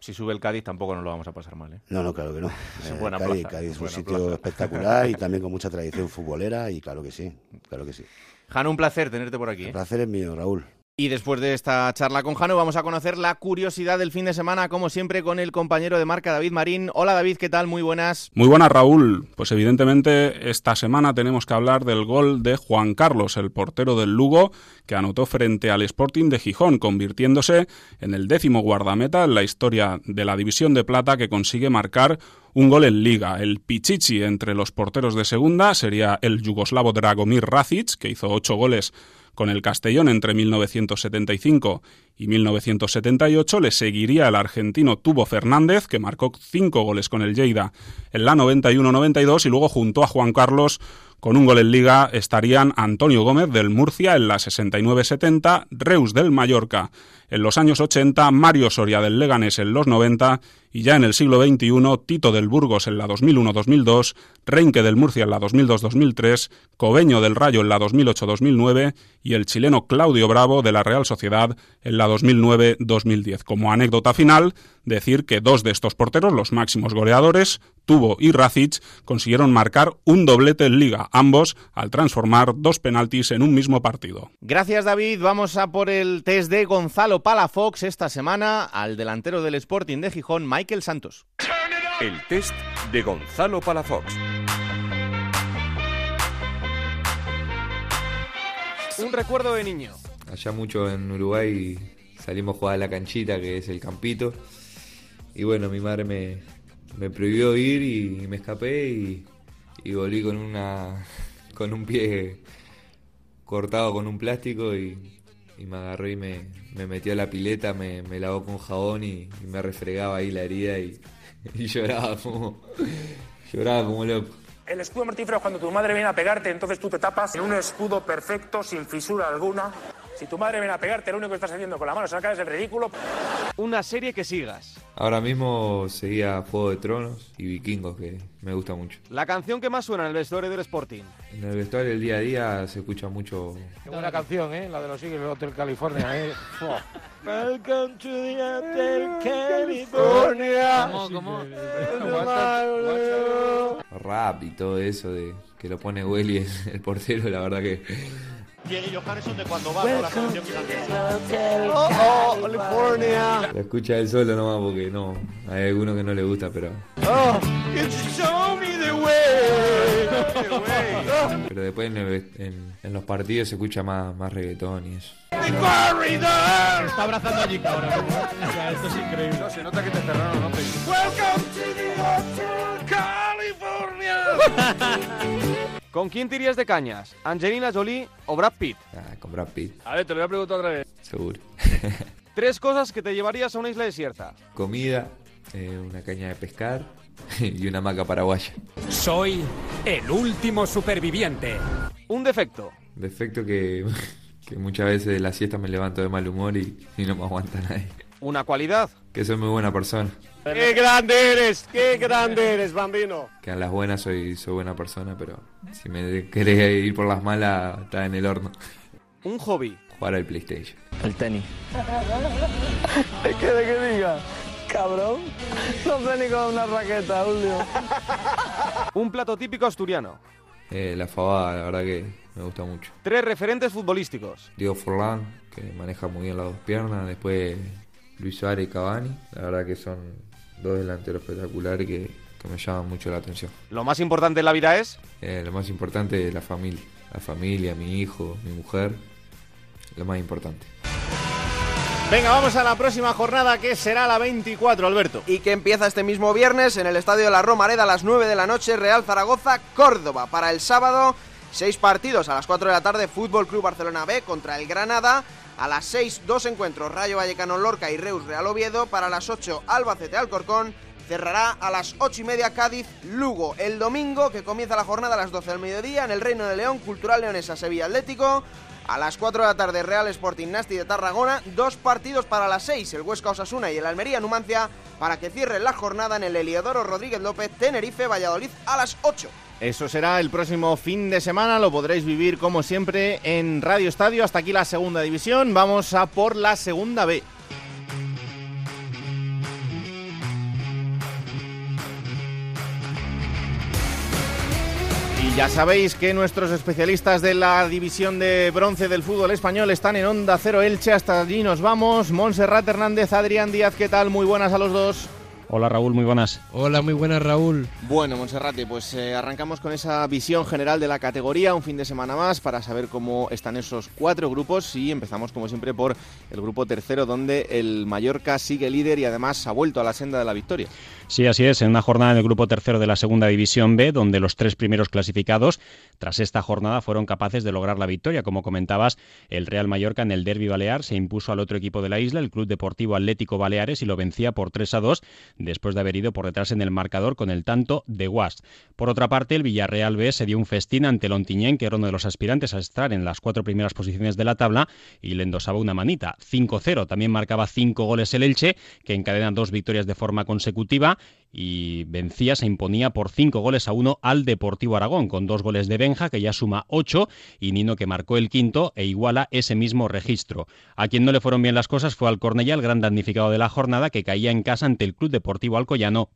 Si sube el Cádiz tampoco nos lo vamos a pasar mal, ¿eh? No, no, claro que no. Es buena Cádiz, plaza. Cádiz es un sitio plaza. espectacular y también con mucha tradición futbolera, y claro que sí, claro que sí. Jano, un placer tenerte por aquí. El ¿eh? placer es mío, Raúl. Y después de esta charla con Jano vamos a conocer la curiosidad del fin de semana, como siempre, con el compañero de marca David Marín. Hola David, ¿qué tal? Muy buenas. Muy buenas, Raúl. Pues evidentemente esta semana tenemos que hablar del gol de Juan Carlos, el portero del Lugo, que anotó frente al Sporting de Gijón, convirtiéndose en el décimo guardameta en la historia de la División de Plata que consigue marcar un gol en Liga. El pichichi entre los porteros de segunda sería el yugoslavo Dragomir Racic, que hizo ocho goles con el Castellón entre mil novecientos setenta y cinco y mil novecientos setenta y ocho. Le seguiría el argentino Tubo Fernández, que marcó cinco goles con el Lleida en la noventa y uno noventa y dos, y luego junto a Juan Carlos con un gol en Liga estarían Antonio Gómez del Murcia en la sesenta y nueve setenta, Reus del Mallorca en los años ochenta, Mario Soria del Leganés en los noventa, y ya en el siglo veintiuno, Tito del Burgos en la dos mil uno dos mil dos, Renque del Murcia en la dos mil dos dos mil tres, Cobeño del Rayo en la dos mil ocho dos mil nueve y el chileno Claudio Bravo de la Real Sociedad en la dos mil nueve dos mil diez. Como anécdota final, decir que dos de estos porteros, los máximos goleadores, Tubo y Racic, consiguieron marcar un doblete en Liga, ambos al transformar dos penaltis en un mismo partido. Gracias, David. Vamos a por el test de Gonzalo Palafox esta semana al delantero del Sporting de Gijón, Michael Santos. El test de Gonzalo Palafox. Un recuerdo de niño. Allá mucho en Uruguay salimos a jugar a la canchita, que es el campito, y bueno, mi madre me, me prohibió ir y me escapé y, y volví con una con un pie cortado con un plástico y, y me agarró y me, me metió a la pileta, me, me lavó con jabón y, y me refregaba ahí la herida y, y lloraba como lloraba como loco. El escudo mortífero es cuando tu madre viene a pegarte, entonces tú te tapas en un escudo perfecto, sin fisura alguna. Si tu madre viene a pegarte, lo único que estás haciendo con la mano saca es el ridículo. Una serie que sigas. Ahora mismo seguía Juego de Tronos y Vikingos, que me gusta mucho. La canción que más suena en el vestuario del Sporting. En el vestuario del día a día se escucha mucho. Qué buena canción, ¿eh? La de los Eagles, Hotel California, ¿eh? Welcome to the Hotel California. ¿Cómo, cómo? Rap y todo eso de que lo pone Welly, el portero, la verdad que... Diego Johansson de cuando va con la canción que la ¡Oh, oh, California! La escucha él solo nomás porque no, hay algunos que no le gusta, pero... Oh, it's show me the way. Pero después en, el, en, en los partidos se escucha más, más reggaetón y eso. Está abrazando a Jica ahora. O sea, esto es increíble. No, se nota que te cerraron, no te... Welcome to the Hotel California. ¿Con quién te irías de cañas? ¿Angelina Jolie o Brad Pitt? Ah, con Brad Pitt. A ver, te lo voy a preguntar otra vez. Seguro. Tres cosas que te llevarías a una isla desierta. Comida, eh, una caña de pescar y una hamaca paraguaya. Soy el último superviviente. Un defecto. Defecto que, que muchas veces de la siesta me levanto de mal humor y, y no me aguanta nadie. Una cualidad. Que soy muy buena persona. ¡Qué grande eres! ¡Qué grande eres, bambino! Que a las buenas soy, soy buena persona, pero si me querés ir por las malas, está en el horno. Un hobby. Jugar al PlayStation. Al tenis. ¿Qué quiere que diga? Cabrón. No sé ni con una raqueta, Julio. Un plato típico asturiano. Eh, la fabada, la verdad que me gusta mucho. Tres referentes futbolísticos. Diego Forlán, que maneja muy bien las dos piernas. Después Luis Suárez y Cavani. La verdad que son dos delanteros espectaculares que, que me llaman mucho la atención. ¿Lo más importante en la vida es? Eh, lo más importante es la familia. La familia, mi hijo, mi mujer. Lo más importante. Venga, vamos a la próxima jornada, que será la veinticuatro, Alberto. Y que empieza este mismo viernes en el Estadio de la Romareda a las nueve de la noche, Real Zaragoza, Córdoba. Para el sábado, seis partidos. A las cuatro de la tarde, Fútbol Club Barcelona B contra el Granada. A las seis, dos encuentros, Rayo Vallecano, Lorca y Reus, Real Oviedo. Para las ocho, Albacete, Alcorcón. Cerrará a las ocho y media, Cádiz, Lugo. El domingo, que comienza la jornada a las doce del mediodía, en el Reino de León, Cultural Leonesa, Sevilla Atlético. A las cuatro de la tarde, Real Sporting Nástic de Tarragona. Dos partidos para las seis, el Huesca Osasuna y el Almería Numancia, para que cierren la jornada en el Heliodoro Rodríguez López, Tenerife, Valladolid, a las ocho. Eso será el próximo fin de semana, lo podréis vivir como siempre en Radio Estadio. Hasta aquí la segunda división, vamos a por la segunda B. Ya sabéis que nuestros especialistas de la división de bronce del fútbol español están en Onda Cero Elche. Hasta allí nos vamos. Montserrat Hernández, Adrián Díaz, ¿qué tal? Muy buenas a los dos. Hola Raúl, muy buenas. Hola, muy buenas Raúl. Bueno, Monserrate, pues eh, arrancamos con esa visión general de la categoría, un fin de semana más para saber cómo están esos cuatro grupos, y empezamos como siempre por el grupo tercero, donde el Mallorca sigue líder y además ha vuelto a la senda de la victoria. Sí, así es, en una jornada en el grupo tercero de la segunda división B, donde los tres primeros clasificados tras esta jornada fueron capaces de lograr la victoria. Como comentabas, el Real Mallorca en el derbi balear se impuso al otro equipo de la isla, el Club Deportivo Atlético Baleares, y lo vencía por tres a dos, después de haber ido por detrás en el marcador con el tanto de Guas. Por otra parte, el Villarreal B se dio un festín ante el Ontinyent, que era uno de los aspirantes a estar en las cuatro primeras posiciones de la tabla, y le endosaba una manita, cinco cero. También marcaba cinco goles el Elche, que encadena dos victorias de forma consecutiva, y vencía, se imponía por cinco goles a uno al Deportivo Aragón, con dos goles de Benja, que ya suma ocho, y Nino, que marcó el quinto e iguala ese mismo registro. A quien no le fueron bien las cosas fue al Cornellá, el gran damnificado de la jornada, que caía en casa ante el Club Deportivo Alcoyano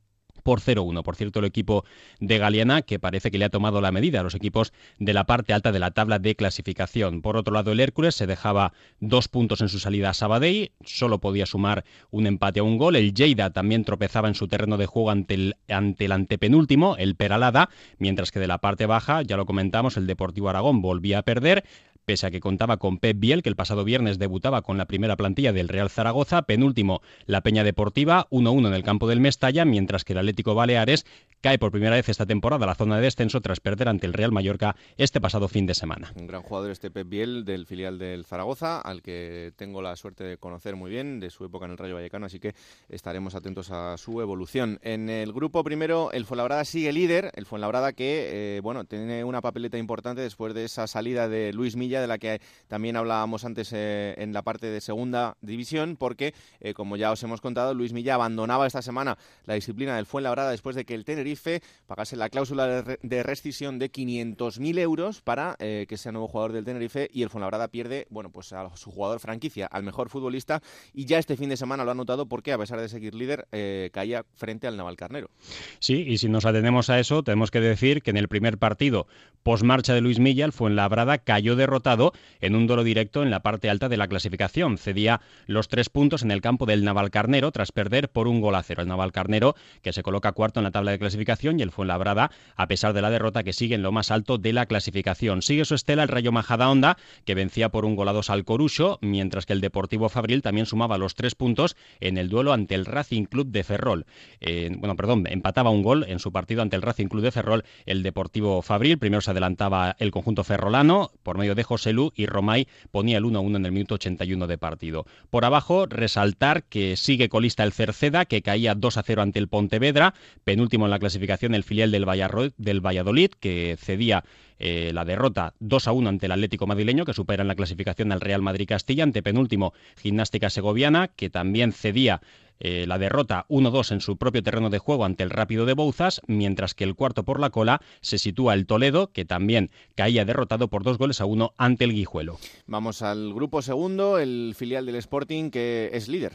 por cero uno. Por cierto, el equipo de Galeana, que parece que le ha tomado la medida a los equipos de la parte alta de la tabla de clasificación. Por otro lado, el Hércules se dejaba dos puntos en su salida a Sabadell, solo podía sumar un empate a un gol. El Lleida también tropezaba en su terreno de juego ante el, ante el antepenúltimo, el Peralada, mientras que de la parte baja, ya lo comentamos, el Deportivo Aragón volvía a perder, pese a que contaba con Pep Biel, que el pasado viernes debutaba con la primera plantilla del Real Zaragoza. Penúltimo, la Peña Deportiva, uno uno en el campo del Mestalla, mientras que el Atlético Baleares cae por primera vez esta temporada a la zona de descenso tras perder ante el Real Mallorca este pasado fin de semana. Un gran jugador este Pep Biel, del filial del Zaragoza, al que tengo la suerte de conocer muy bien, de su época en el Rayo Vallecano, así que estaremos atentos a su evolución. En el grupo primero, el Fuenlabrada sigue líder, el Fuenlabrada que, eh, bueno, tiene una papeleta importante después de esa salida de Luis Milla, de la que también hablábamos antes eh, en la parte de segunda división, porque eh, como ya os hemos contado, Luis Milla abandonaba esta semana la disciplina del Fuenlabrada después de que el Tenerife pagase la cláusula de, re- de rescisión de quinientos mil euros para eh, que sea nuevo jugador del Tenerife, y el Fuenlabrada pierde, bueno, pues a su jugador franquicia, al mejor futbolista, y ya este fin de semana lo ha notado porque a pesar de seguir líder eh, caía frente al Navalcarnero. Sí, y si nos atenemos a eso, tenemos que decir que en el primer partido posmarcha de Luis Milla, el Fuenlabrada cayó derrotado en un duelo directo en la parte alta de la clasificación. Cedía los tres puntos en el campo del Navalcarnero tras perder por un gol a cero. El Navalcarnero, que se coloca cuarto en la tabla de clasificación, clasificación y el Fuenlabrada, a pesar de la derrota, que sigue en lo más alto de la clasificación. Sigue su estela el Rayo Majadahonda, que vencía por un gol a dos al Coruxo, mientras que el Deportivo Fabril también sumaba los tres puntos en el duelo ante el Racing Club de Ferrol. Eh, bueno, perdón, empataba un gol en su partido ante el Racing Club de Ferrol el Deportivo Fabril. Primero se adelantaba el conjunto ferrolano por medio de José Lu, y Romay ponía el uno a uno en el minuto ochenta y uno de partido. Por abajo, resaltar que sigue colista el Cerceda, que caía dos a cero ante el Pontevedra. Penúltimo en la clasificación, el filial del Valladolid, que cedía Eh, la derrota dos a uno ante el Atlético madrileño, que supera en la clasificación al Real Madrid Castilla. Ante penúltimo, Gimnástica Segoviana, que también cedía eh, la derrota uno dos en su propio terreno de juego ante el Rápido de Bouzas, mientras que el cuarto por la cola se sitúa el Toledo, que también caía derrotado por dos goles a uno ante el Guijuelo. Vamos al grupo segundo, el filial del Sporting, que es líder.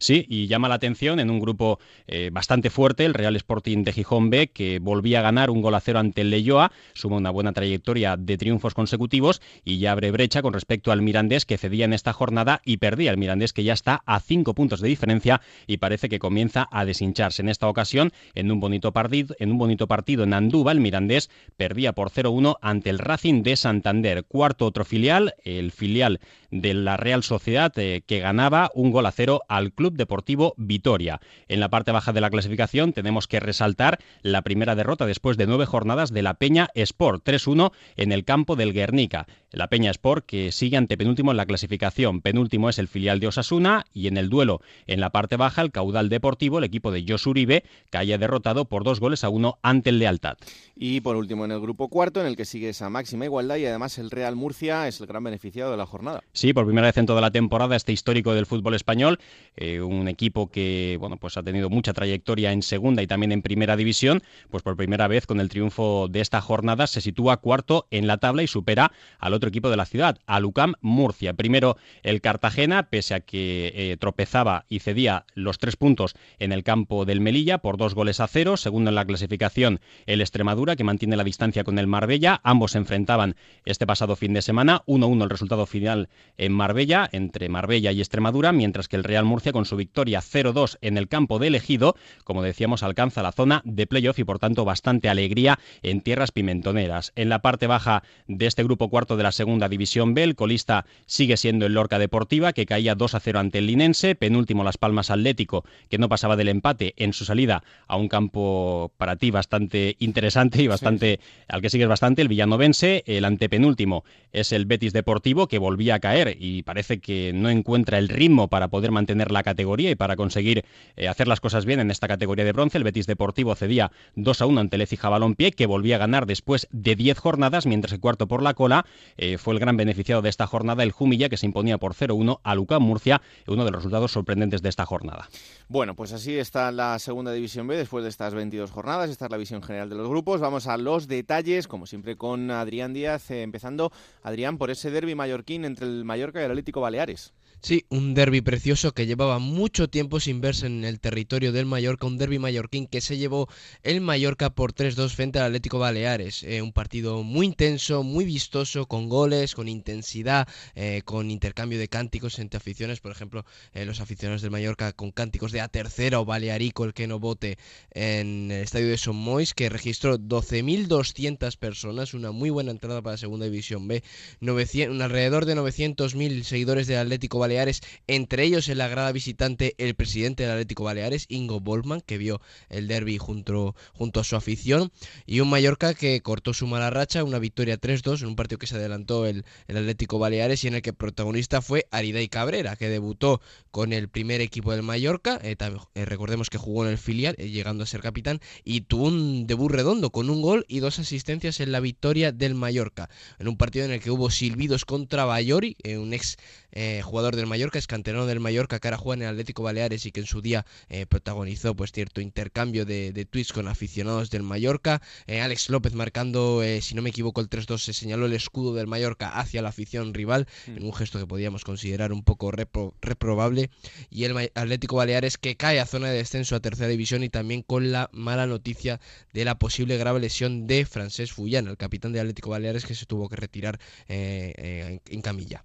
Sí, y llama la atención en un grupo eh, bastante fuerte, el Real Sporting de Gijón B, que volvía a ganar un gol a cero ante el Leioa, suma una buena trayectoria de triunfos consecutivos y ya abre brecha con respecto al Mirandés, que cedía en esta jornada y perdía. El Mirandés, que ya está a cinco puntos de diferencia y parece que comienza a deshincharse. En esta ocasión, en un bonito partido en un bonito partido en Andúba, el Mirandés perdía por cero uno ante el Racing de Santander. Cuarto otro filial, el filial de la Real Sociedad, eh, que ganaba un gol a cero al Club Deportivo Vitoria. En la parte baja de la clasificación tenemos que resaltar la primera derrota después de nueve jornadas de la Peña Sport, tres uno en el campo del Guernica. La Peña Sport, que sigue antepenúltimo en la clasificación. Penúltimo es el filial de Osasuna, y en el duelo en la parte baja, el Caudal Deportivo, el equipo de Josu Uribe, que haya derrotado por dos goles a uno ante el Lealtad. Y por último, en el grupo cuarto, en el que sigue esa máxima igualdad, y además el Real Murcia es el gran beneficiado de la jornada. Sí, por primera vez en toda la temporada, este histórico del fútbol español, eh, un equipo que bueno pues ha tenido mucha trayectoria en segunda y también en primera división, pues por primera vez con el triunfo de esta jornada se sitúa cuarto en la tabla y supera al otro equipo de la ciudad, al UCAM Murcia. Primero el Cartagena, pese a que eh, tropezaba y cedía los tres puntos en el campo del Melilla por dos goles a cero. Segundo en la clasificación, el Extremadura, que mantiene la distancia con el Marbella. Ambos se enfrentaban este pasado fin de semana, uno uno el resultado final en Marbella, entre Marbella y Extremadura, mientras que el Real Murcia, con su victoria cero dos en el campo de Ejido, como decíamos, alcanza la zona de playoff y por tanto bastante alegría en tierras pimentoneras. En la parte baja de este grupo cuarto de la segunda división B, el colista sigue siendo el Lorca Deportiva, que caía dos a cero ante el Linense. Penúltimo Las Palmas Atlético, que no pasaba del empate en su salida a un campo para ti bastante interesante y bastante sí, sí. al que sigues bastante, el Villanovense. El antepenúltimo es el Betis Deportivo, que volvía a caer y parece que no encuentra el ritmo para poder mantener la categoría categoría y para conseguir eh, hacer las cosas bien en esta categoría de bronce. El Betis Deportivo cedía dos a uno ante el Écija Balompié, que volvía a ganar después de diez jornadas, mientras que cuarto por la cola eh, fue el gran beneficiado de esta jornada, el Jumilla, que se imponía por cero uno a UCAM Murcia, uno de los resultados sorprendentes de esta jornada. Bueno, pues así está la segunda división B después de estas veintidós jornadas. Esta es la visión general de los grupos. Vamos a los detalles, como siempre, con Adrián Díaz, eh, empezando, Adrián, por ese derbi mallorquín entre el Mallorca y el Atlético Baleares. Sí, un derbi precioso que llevaba mucho tiempo sin verse en el territorio del Mallorca, un derbi mallorquín que se llevó el Mallorca por tres dos frente al Atlético Baleares. Eh, un partido muy intenso, muy vistoso, con goles, con intensidad, eh, con intercambio de cánticos entre aficiones. Por ejemplo, eh, los aficionados del Mallorca con cánticos de A Tercera o Balearico, el que no vote, en el estadio de Son Moix, que registró doce mil doscientas personas, una muy buena entrada para la segunda división B. novecientos, alrededor de novecientos mil seguidores del Atlético Baleares. Baleares, entre ellos en la grada visitante el presidente del Atlético Baleares, Ingo Boldman, que vio el derbi junto, junto a su afición, y un Mallorca que cortó su mala racha, una victoria tres dos en un partido que se adelantó el, el Atlético Baleares y en el que el protagonista fue Aridei Cabrera, que debutó con el primer equipo del Mallorca, eh, también, eh, recordemos que jugó en el filial, eh, llegando a ser capitán, y tuvo un debut redondo con un gol y dos asistencias en la victoria del Mallorca, en un partido en el que hubo silbidos contra Bayori, eh, un ex eh, jugador de del Mallorca, es canterano del Mallorca, que ahora juega en el Atlético Baleares y que en su día eh, protagonizó pues cierto intercambio de, de tweets con aficionados del Mallorca. eh, Alex López marcando, eh, si no me equivoco, el tres dos, se señaló el escudo del Mallorca hacia la afición rival, mm. en un gesto que podíamos considerar un poco repro, reprobable, y el Atlético Baleares, que cae a zona de descenso a tercera división, y también con la mala noticia de la posible grave lesión de Francesc Fullán, el capitán del Atlético Baleares, que se tuvo que retirar eh, eh, en camilla.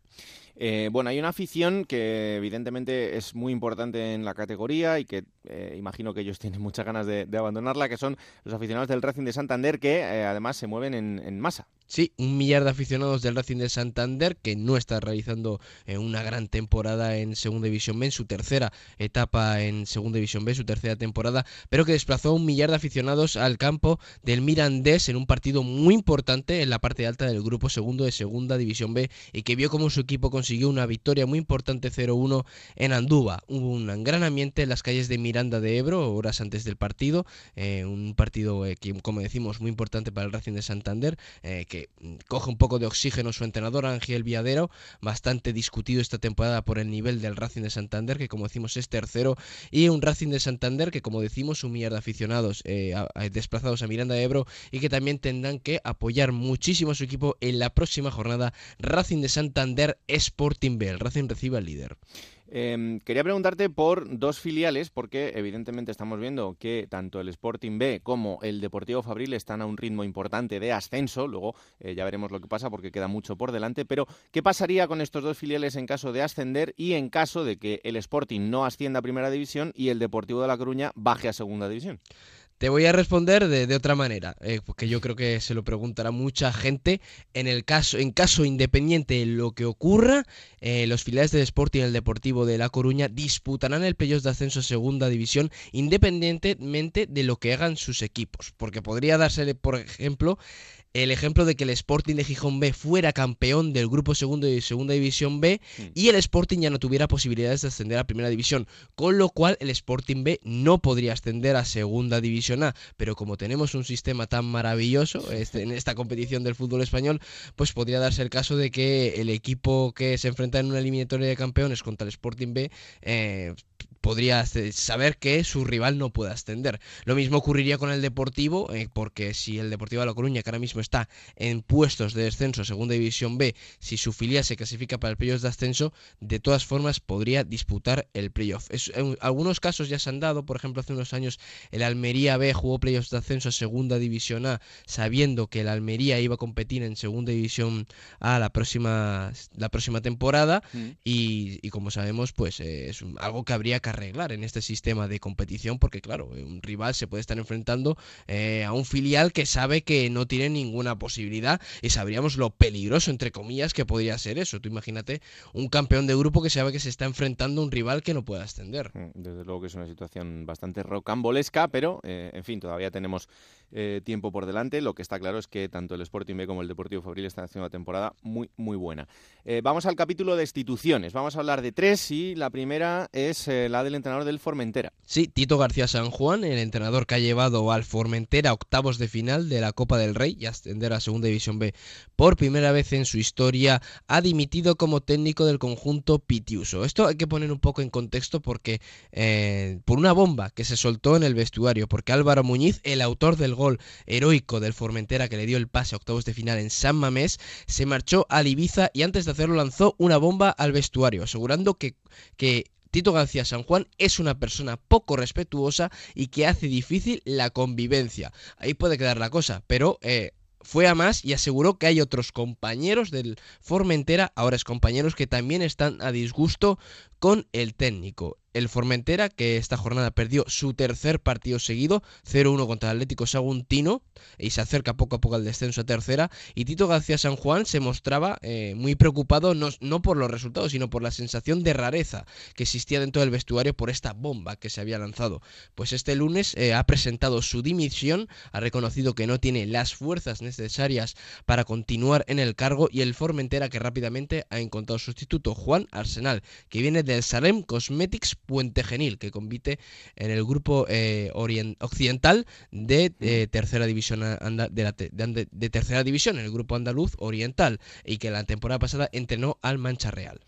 Eh, bueno, hay una afición que evidentemente es muy importante en la categoría y que eh, imagino que ellos tienen muchas ganas de, de abandonarla, que son los aficionados del Racing de Santander, que eh, además se mueven en, en masa. Sí, un millar de aficionados del Racing de Santander, que no está realizando eh, una gran temporada en Segunda División B, en su tercera etapa en Segunda División B, su tercera temporada, pero que desplazó un millar de aficionados al campo del Mirandés en un partido muy importante en la parte alta del grupo segundo de Segunda División B, y que vio cómo su equipo consiguió una victoria muy importante cero uno en Andúba. Hubo un gran ambiente en las calles de Miranda de Ebro horas antes del partido, eh, un partido eh, que, como decimos, muy importante para el Racing de Santander, eh, que coge un poco de oxígeno su entrenador Ángel Viadero, bastante discutido esta temporada por el nivel del Racing de Santander, que como decimos es tercero, y un Racing de Santander que, como decimos, un millar de aficionados eh, a, a, desplazados a Miranda de Ebro, y que también tendrán que apoyar muchísimo a su equipo en la próxima jornada. Racing de Santander Sporting B, el Racing recibe al líder. Eh, quería preguntarte por dos filiales, porque evidentemente estamos viendo que tanto el Sporting B como el Deportivo Fabril están a un ritmo importante de ascenso. Luego eh, ya veremos lo que pasa, porque queda mucho por delante, pero ¿qué pasaría con estos dos filiales en caso de ascender y en caso de que el Sporting no ascienda a Primera División y el Deportivo de La Coruña baje a Segunda División? Te voy a responder de, de otra manera, eh, porque yo creo que se lo preguntará mucha gente. En el caso, en caso independiente de lo que ocurra, eh, los filiales del Sporting y el Deportivo de La Coruña disputarán el playoff de ascenso a Segunda División independientemente de lo que hagan sus equipos, porque podría dársele, por ejemplo, el ejemplo de que el Sporting de Gijón B fuera campeón del grupo segundo de Segunda División B y el Sporting ya no tuviera posibilidades de ascender a Primera División, con lo cual el Sporting B no podría ascender a Segunda División A. Pero como tenemos un sistema tan maravilloso este, en esta competición del fútbol español, pues podría darse el caso de que el equipo que se enfrenta en una eliminatoria de campeones contra el Sporting B eh, podría saber que su rival no puede ascender. Lo mismo ocurriría con el Deportivo, eh, porque si el Deportivo de La Coruña, que ahora mismo está en puestos de descenso a Segunda División B, si su filial se clasifica para el playoff de ascenso, de todas formas podría disputar el playoff. Es, en algunos casos ya se han dado, por ejemplo, hace unos años el Almería B jugó playoffs de ascenso a Segunda División A, sabiendo que el Almería iba a competir en Segunda División A la próxima, la próxima temporada, mm. y, y como sabemos, pues eh, es algo que habría que arreglar en este sistema de competición, porque claro, un rival se puede estar enfrentando eh, a un filial que sabe que no tiene ninguna posibilidad, y sabríamos lo peligroso, entre comillas, que podría ser eso. Tú imagínate un campeón de grupo que sabe que se está enfrentando a un rival que no puede ascender. Desde luego que es una situación bastante rocambolesca, pero eh, en fin, todavía tenemos eh, tiempo por delante. Lo que está claro es que tanto el Sporting B como el Deportivo Fabril están haciendo una temporada muy, muy buena. Eh, vamos al capítulo de instituciones. Vamos a hablar de tres, y la primera es eh, la del entrenador del Formentera. Sí, Tito García San Juan, el entrenador que ha llevado al Formentera a octavos de final de la Copa del Rey y ascender a Segunda División B por primera vez en su historia, ha dimitido como técnico del conjunto pitiuso. Esto hay que poner un poco en contexto, porque eh, por una bomba que se soltó en el vestuario, porque Álvaro Muñiz, el autor del gol heroico del Formentera que le dio el pase a octavos de final en San Mamés, se marchó a Ibiza y antes de hacerlo lanzó una bomba al vestuario, asegurando que, que Tito García San Juan es una persona poco respetuosa y que hace difícil la convivencia. Ahí puede quedar la cosa, pero eh, fue a más y aseguró que hay otros compañeros del Formentera, ahora es compañeros, que también están a disgusto con el técnico. El Formentera, que esta jornada perdió su tercer partido seguido, cero uno contra el Atlético Saguntino, y se acerca poco a poco al descenso a tercera, y Tito García San Juan se mostraba eh, muy preocupado, no, no por los resultados, sino por la sensación de rareza que existía dentro del vestuario por esta bomba que se había lanzado. Pues este lunes eh, ha presentado su dimisión, ha reconocido que no tiene las fuerzas necesarias para continuar en el cargo, y el Formentera, que rápidamente ha encontrado sustituto, Juan Arsenal, que viene del Salem Cosmetics Puente Genil, que compite en el grupo eh, orient- occidental de, eh, tercera división anda- de, la te- de, de tercera división, el grupo andaluz oriental, y que la temporada pasada entrenó al Mancha Real.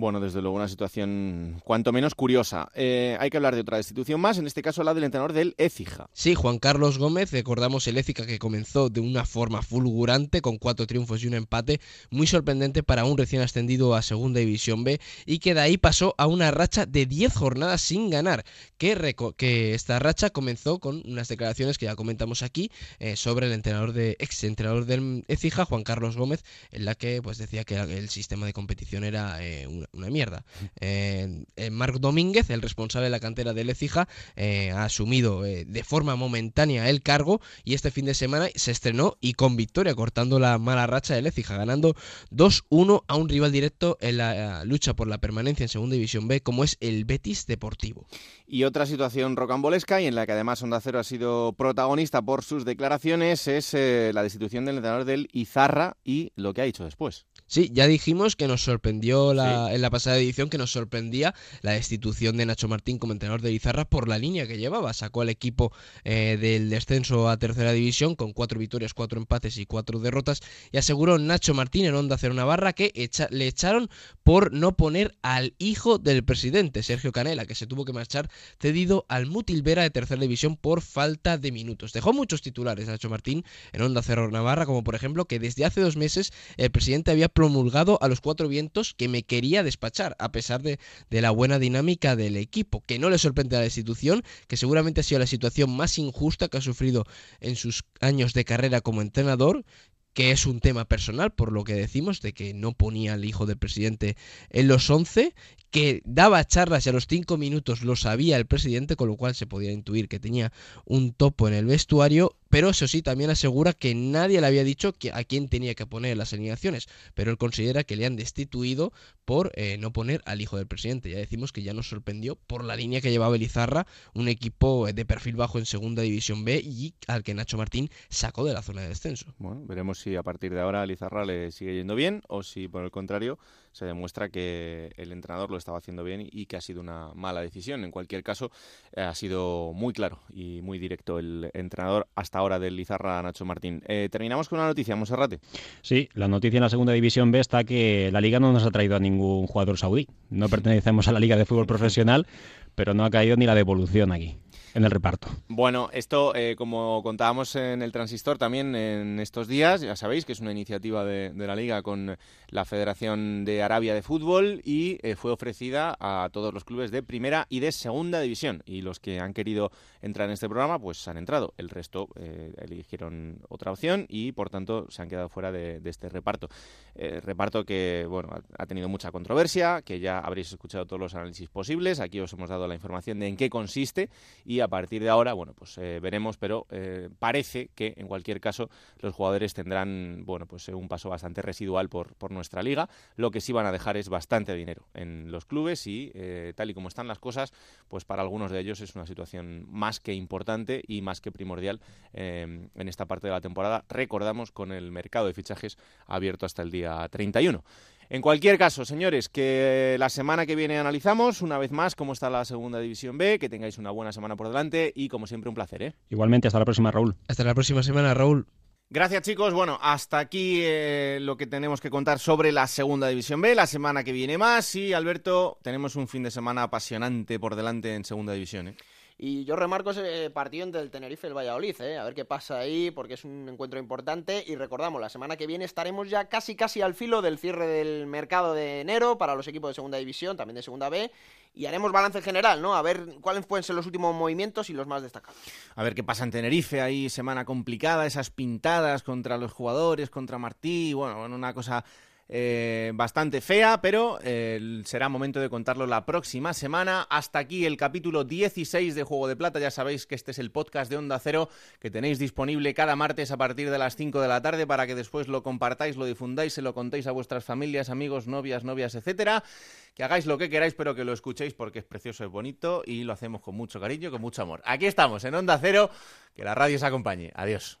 Bueno, desde luego una situación cuanto menos curiosa. Eh, hay que hablar de otra destitución más, en este caso la del entrenador del Écija. Sí, Juan Carlos Gómez, recordamos el Écija que comenzó de una forma fulgurante con cuatro triunfos y un empate, muy sorprendente para un recién ascendido a Segunda División B, y que de ahí pasó a una racha de diez jornadas sin ganar, que, reco- que esta racha comenzó con unas declaraciones que ya comentamos aquí eh, sobre el entrenador de ex entrenador del Écija, Juan Carlos Gómez, en la que pues decía que el sistema de competición era eh, una, una mierda. Eh, eh, Marc Domínguez, el responsable de la cantera del Écija, eh, ha asumido eh, de forma momentánea el cargo y este fin de semana se estrenó y con victoria, cortando la mala racha del Écija, ganando dos uno a un rival directo en la lucha por la permanencia en Segunda División B, como es el Betis Deportivo. Y otra situación rocambolesca, y en la que además Onda Cero ha sido protagonista por sus declaraciones, es eh, la destitución del entrenador del Izarra y lo que ha dicho después. Sí, ya dijimos que nos sorprendió la, sí. en la pasada edición que nos sorprendía la destitución de Nacho Martín como entrenador de Izarra por la línea que llevaba. Sacó al equipo eh, del descenso a Tercera División con cuatro victorias, cuatro empates y cuatro derrotas, y aseguró Nacho Martín en Onda Cero Navarra que echa, le echaron por no poner al hijo del presidente, Sergio Canela, que se tuvo que marchar cedido al Mutilvera de Tercera División por falta de minutos. Dejó muchos titulares Nacho Martín en Onda Cero Navarra, como por ejemplo que desde hace dos meses el presidente había promulgado a los cuatro vientos que me quería despachar, a pesar de, de la buena dinámica del equipo, que no le sorprende la destitución, que seguramente ha sido la situación más injusta que ha sufrido en sus años de carrera como entrenador, que es un tema personal, por lo que decimos, de que no ponía al hijo del presidente en los once, que daba charlas y a los cinco minutos lo sabía el presidente, con lo cual se podía intuir que tenía un topo en el vestuario, pero eso sí, también asegura que nadie le había dicho que, a quién tenía que poner las alineaciones, pero él considera que le han destituido por eh, no poner al hijo del presidente. Ya decimos que ya nos sorprendió por la línea que llevaba el Izarra, un equipo de perfil bajo en Segunda División B y al que Nacho Martín sacó de la zona de descenso. Bueno, veremos si a partir de ahora al Izarra le sigue yendo bien o si por el contrario se demuestra que el entrenador lo estaba haciendo bien y que ha sido una mala decisión. En cualquier caso, ha sido muy claro y muy directo el entrenador hasta ahora del Izarra, Nacho Martín. Eh, terminamos con una noticia, Monserrate. Sí, la noticia en la Segunda División B está que la Liga no nos ha traído a ningún jugador saudí. No pertenecemos a la Liga de Fútbol Profesional, pero no ha caído ni la devolución aquí, en el reparto. Bueno, esto, eh, como contábamos en el Transistor también en estos días, ya sabéis que es una iniciativa de, de la Liga con la Federación de Arabia de Fútbol y eh, fue ofrecida a todos los clubes de Primera y de Segunda División. Y los que han querido entrar en este programa, pues han entrado. El resto eh, eligieron otra opción y, por tanto, se han quedado fuera de, de este reparto. Eh, reparto que, bueno, ha tenido mucha controversia, que ya habréis escuchado todos los análisis posibles. Aquí os hemos dado la información de en qué consiste y a partir de ahora, bueno, pues eh, veremos, pero eh, parece que en cualquier caso los jugadores tendrán, bueno, pues eh, un paso bastante residual por, por nuestra liga. Lo que sí van a dejar es bastante dinero en los clubes y eh, tal y como están las cosas, pues para algunos de ellos es una situación más que importante y más que primordial eh, en esta parte de la temporada. Recordamos, con el mercado de fichajes abierto hasta el día treinta y uno. En cualquier caso, señores, que la semana que viene analizamos una vez más cómo está la Segunda División B, que tengáis una buena semana por delante y, como siempre, un placer, ¿eh? Igualmente, hasta la próxima, Raúl. Hasta la próxima semana, Raúl. Gracias, chicos. Bueno, hasta aquí eh, lo que tenemos que contar sobre la Segunda División B. La semana que viene más y, Alberto, tenemos un fin de semana apasionante por delante en Segunda División, ¿eh? Y yo remarco ese partido entre el Tenerife y el Valladolid, ¿eh? A ver qué pasa ahí, porque es un encuentro importante. Y recordamos, la semana que viene estaremos ya casi casi al filo del cierre del mercado de enero para los equipos de Segunda División, también de Segunda B. Y haremos balance general, ¿no? A ver cuáles pueden ser los últimos movimientos y los más destacados. A ver qué pasa en Tenerife, ahí semana complicada, esas pintadas contra los jugadores, contra Martí, bueno, una cosa... Eh, bastante fea, pero eh, será momento de contarlo la próxima semana. Hasta aquí el capítulo dieciséis de Juego de Plata. Ya sabéis que este es el podcast de Onda Cero que tenéis disponible cada martes a partir de las cinco de la tarde para que después lo compartáis, lo difundáis, se lo contéis a vuestras familias, amigos, novias, novias, etcétera. Que hagáis lo que queráis, pero que lo escuchéis porque es precioso, es bonito y lo hacemos con mucho cariño, con mucho amor. Aquí estamos en Onda Cero, que la radio os acompañe. Adiós.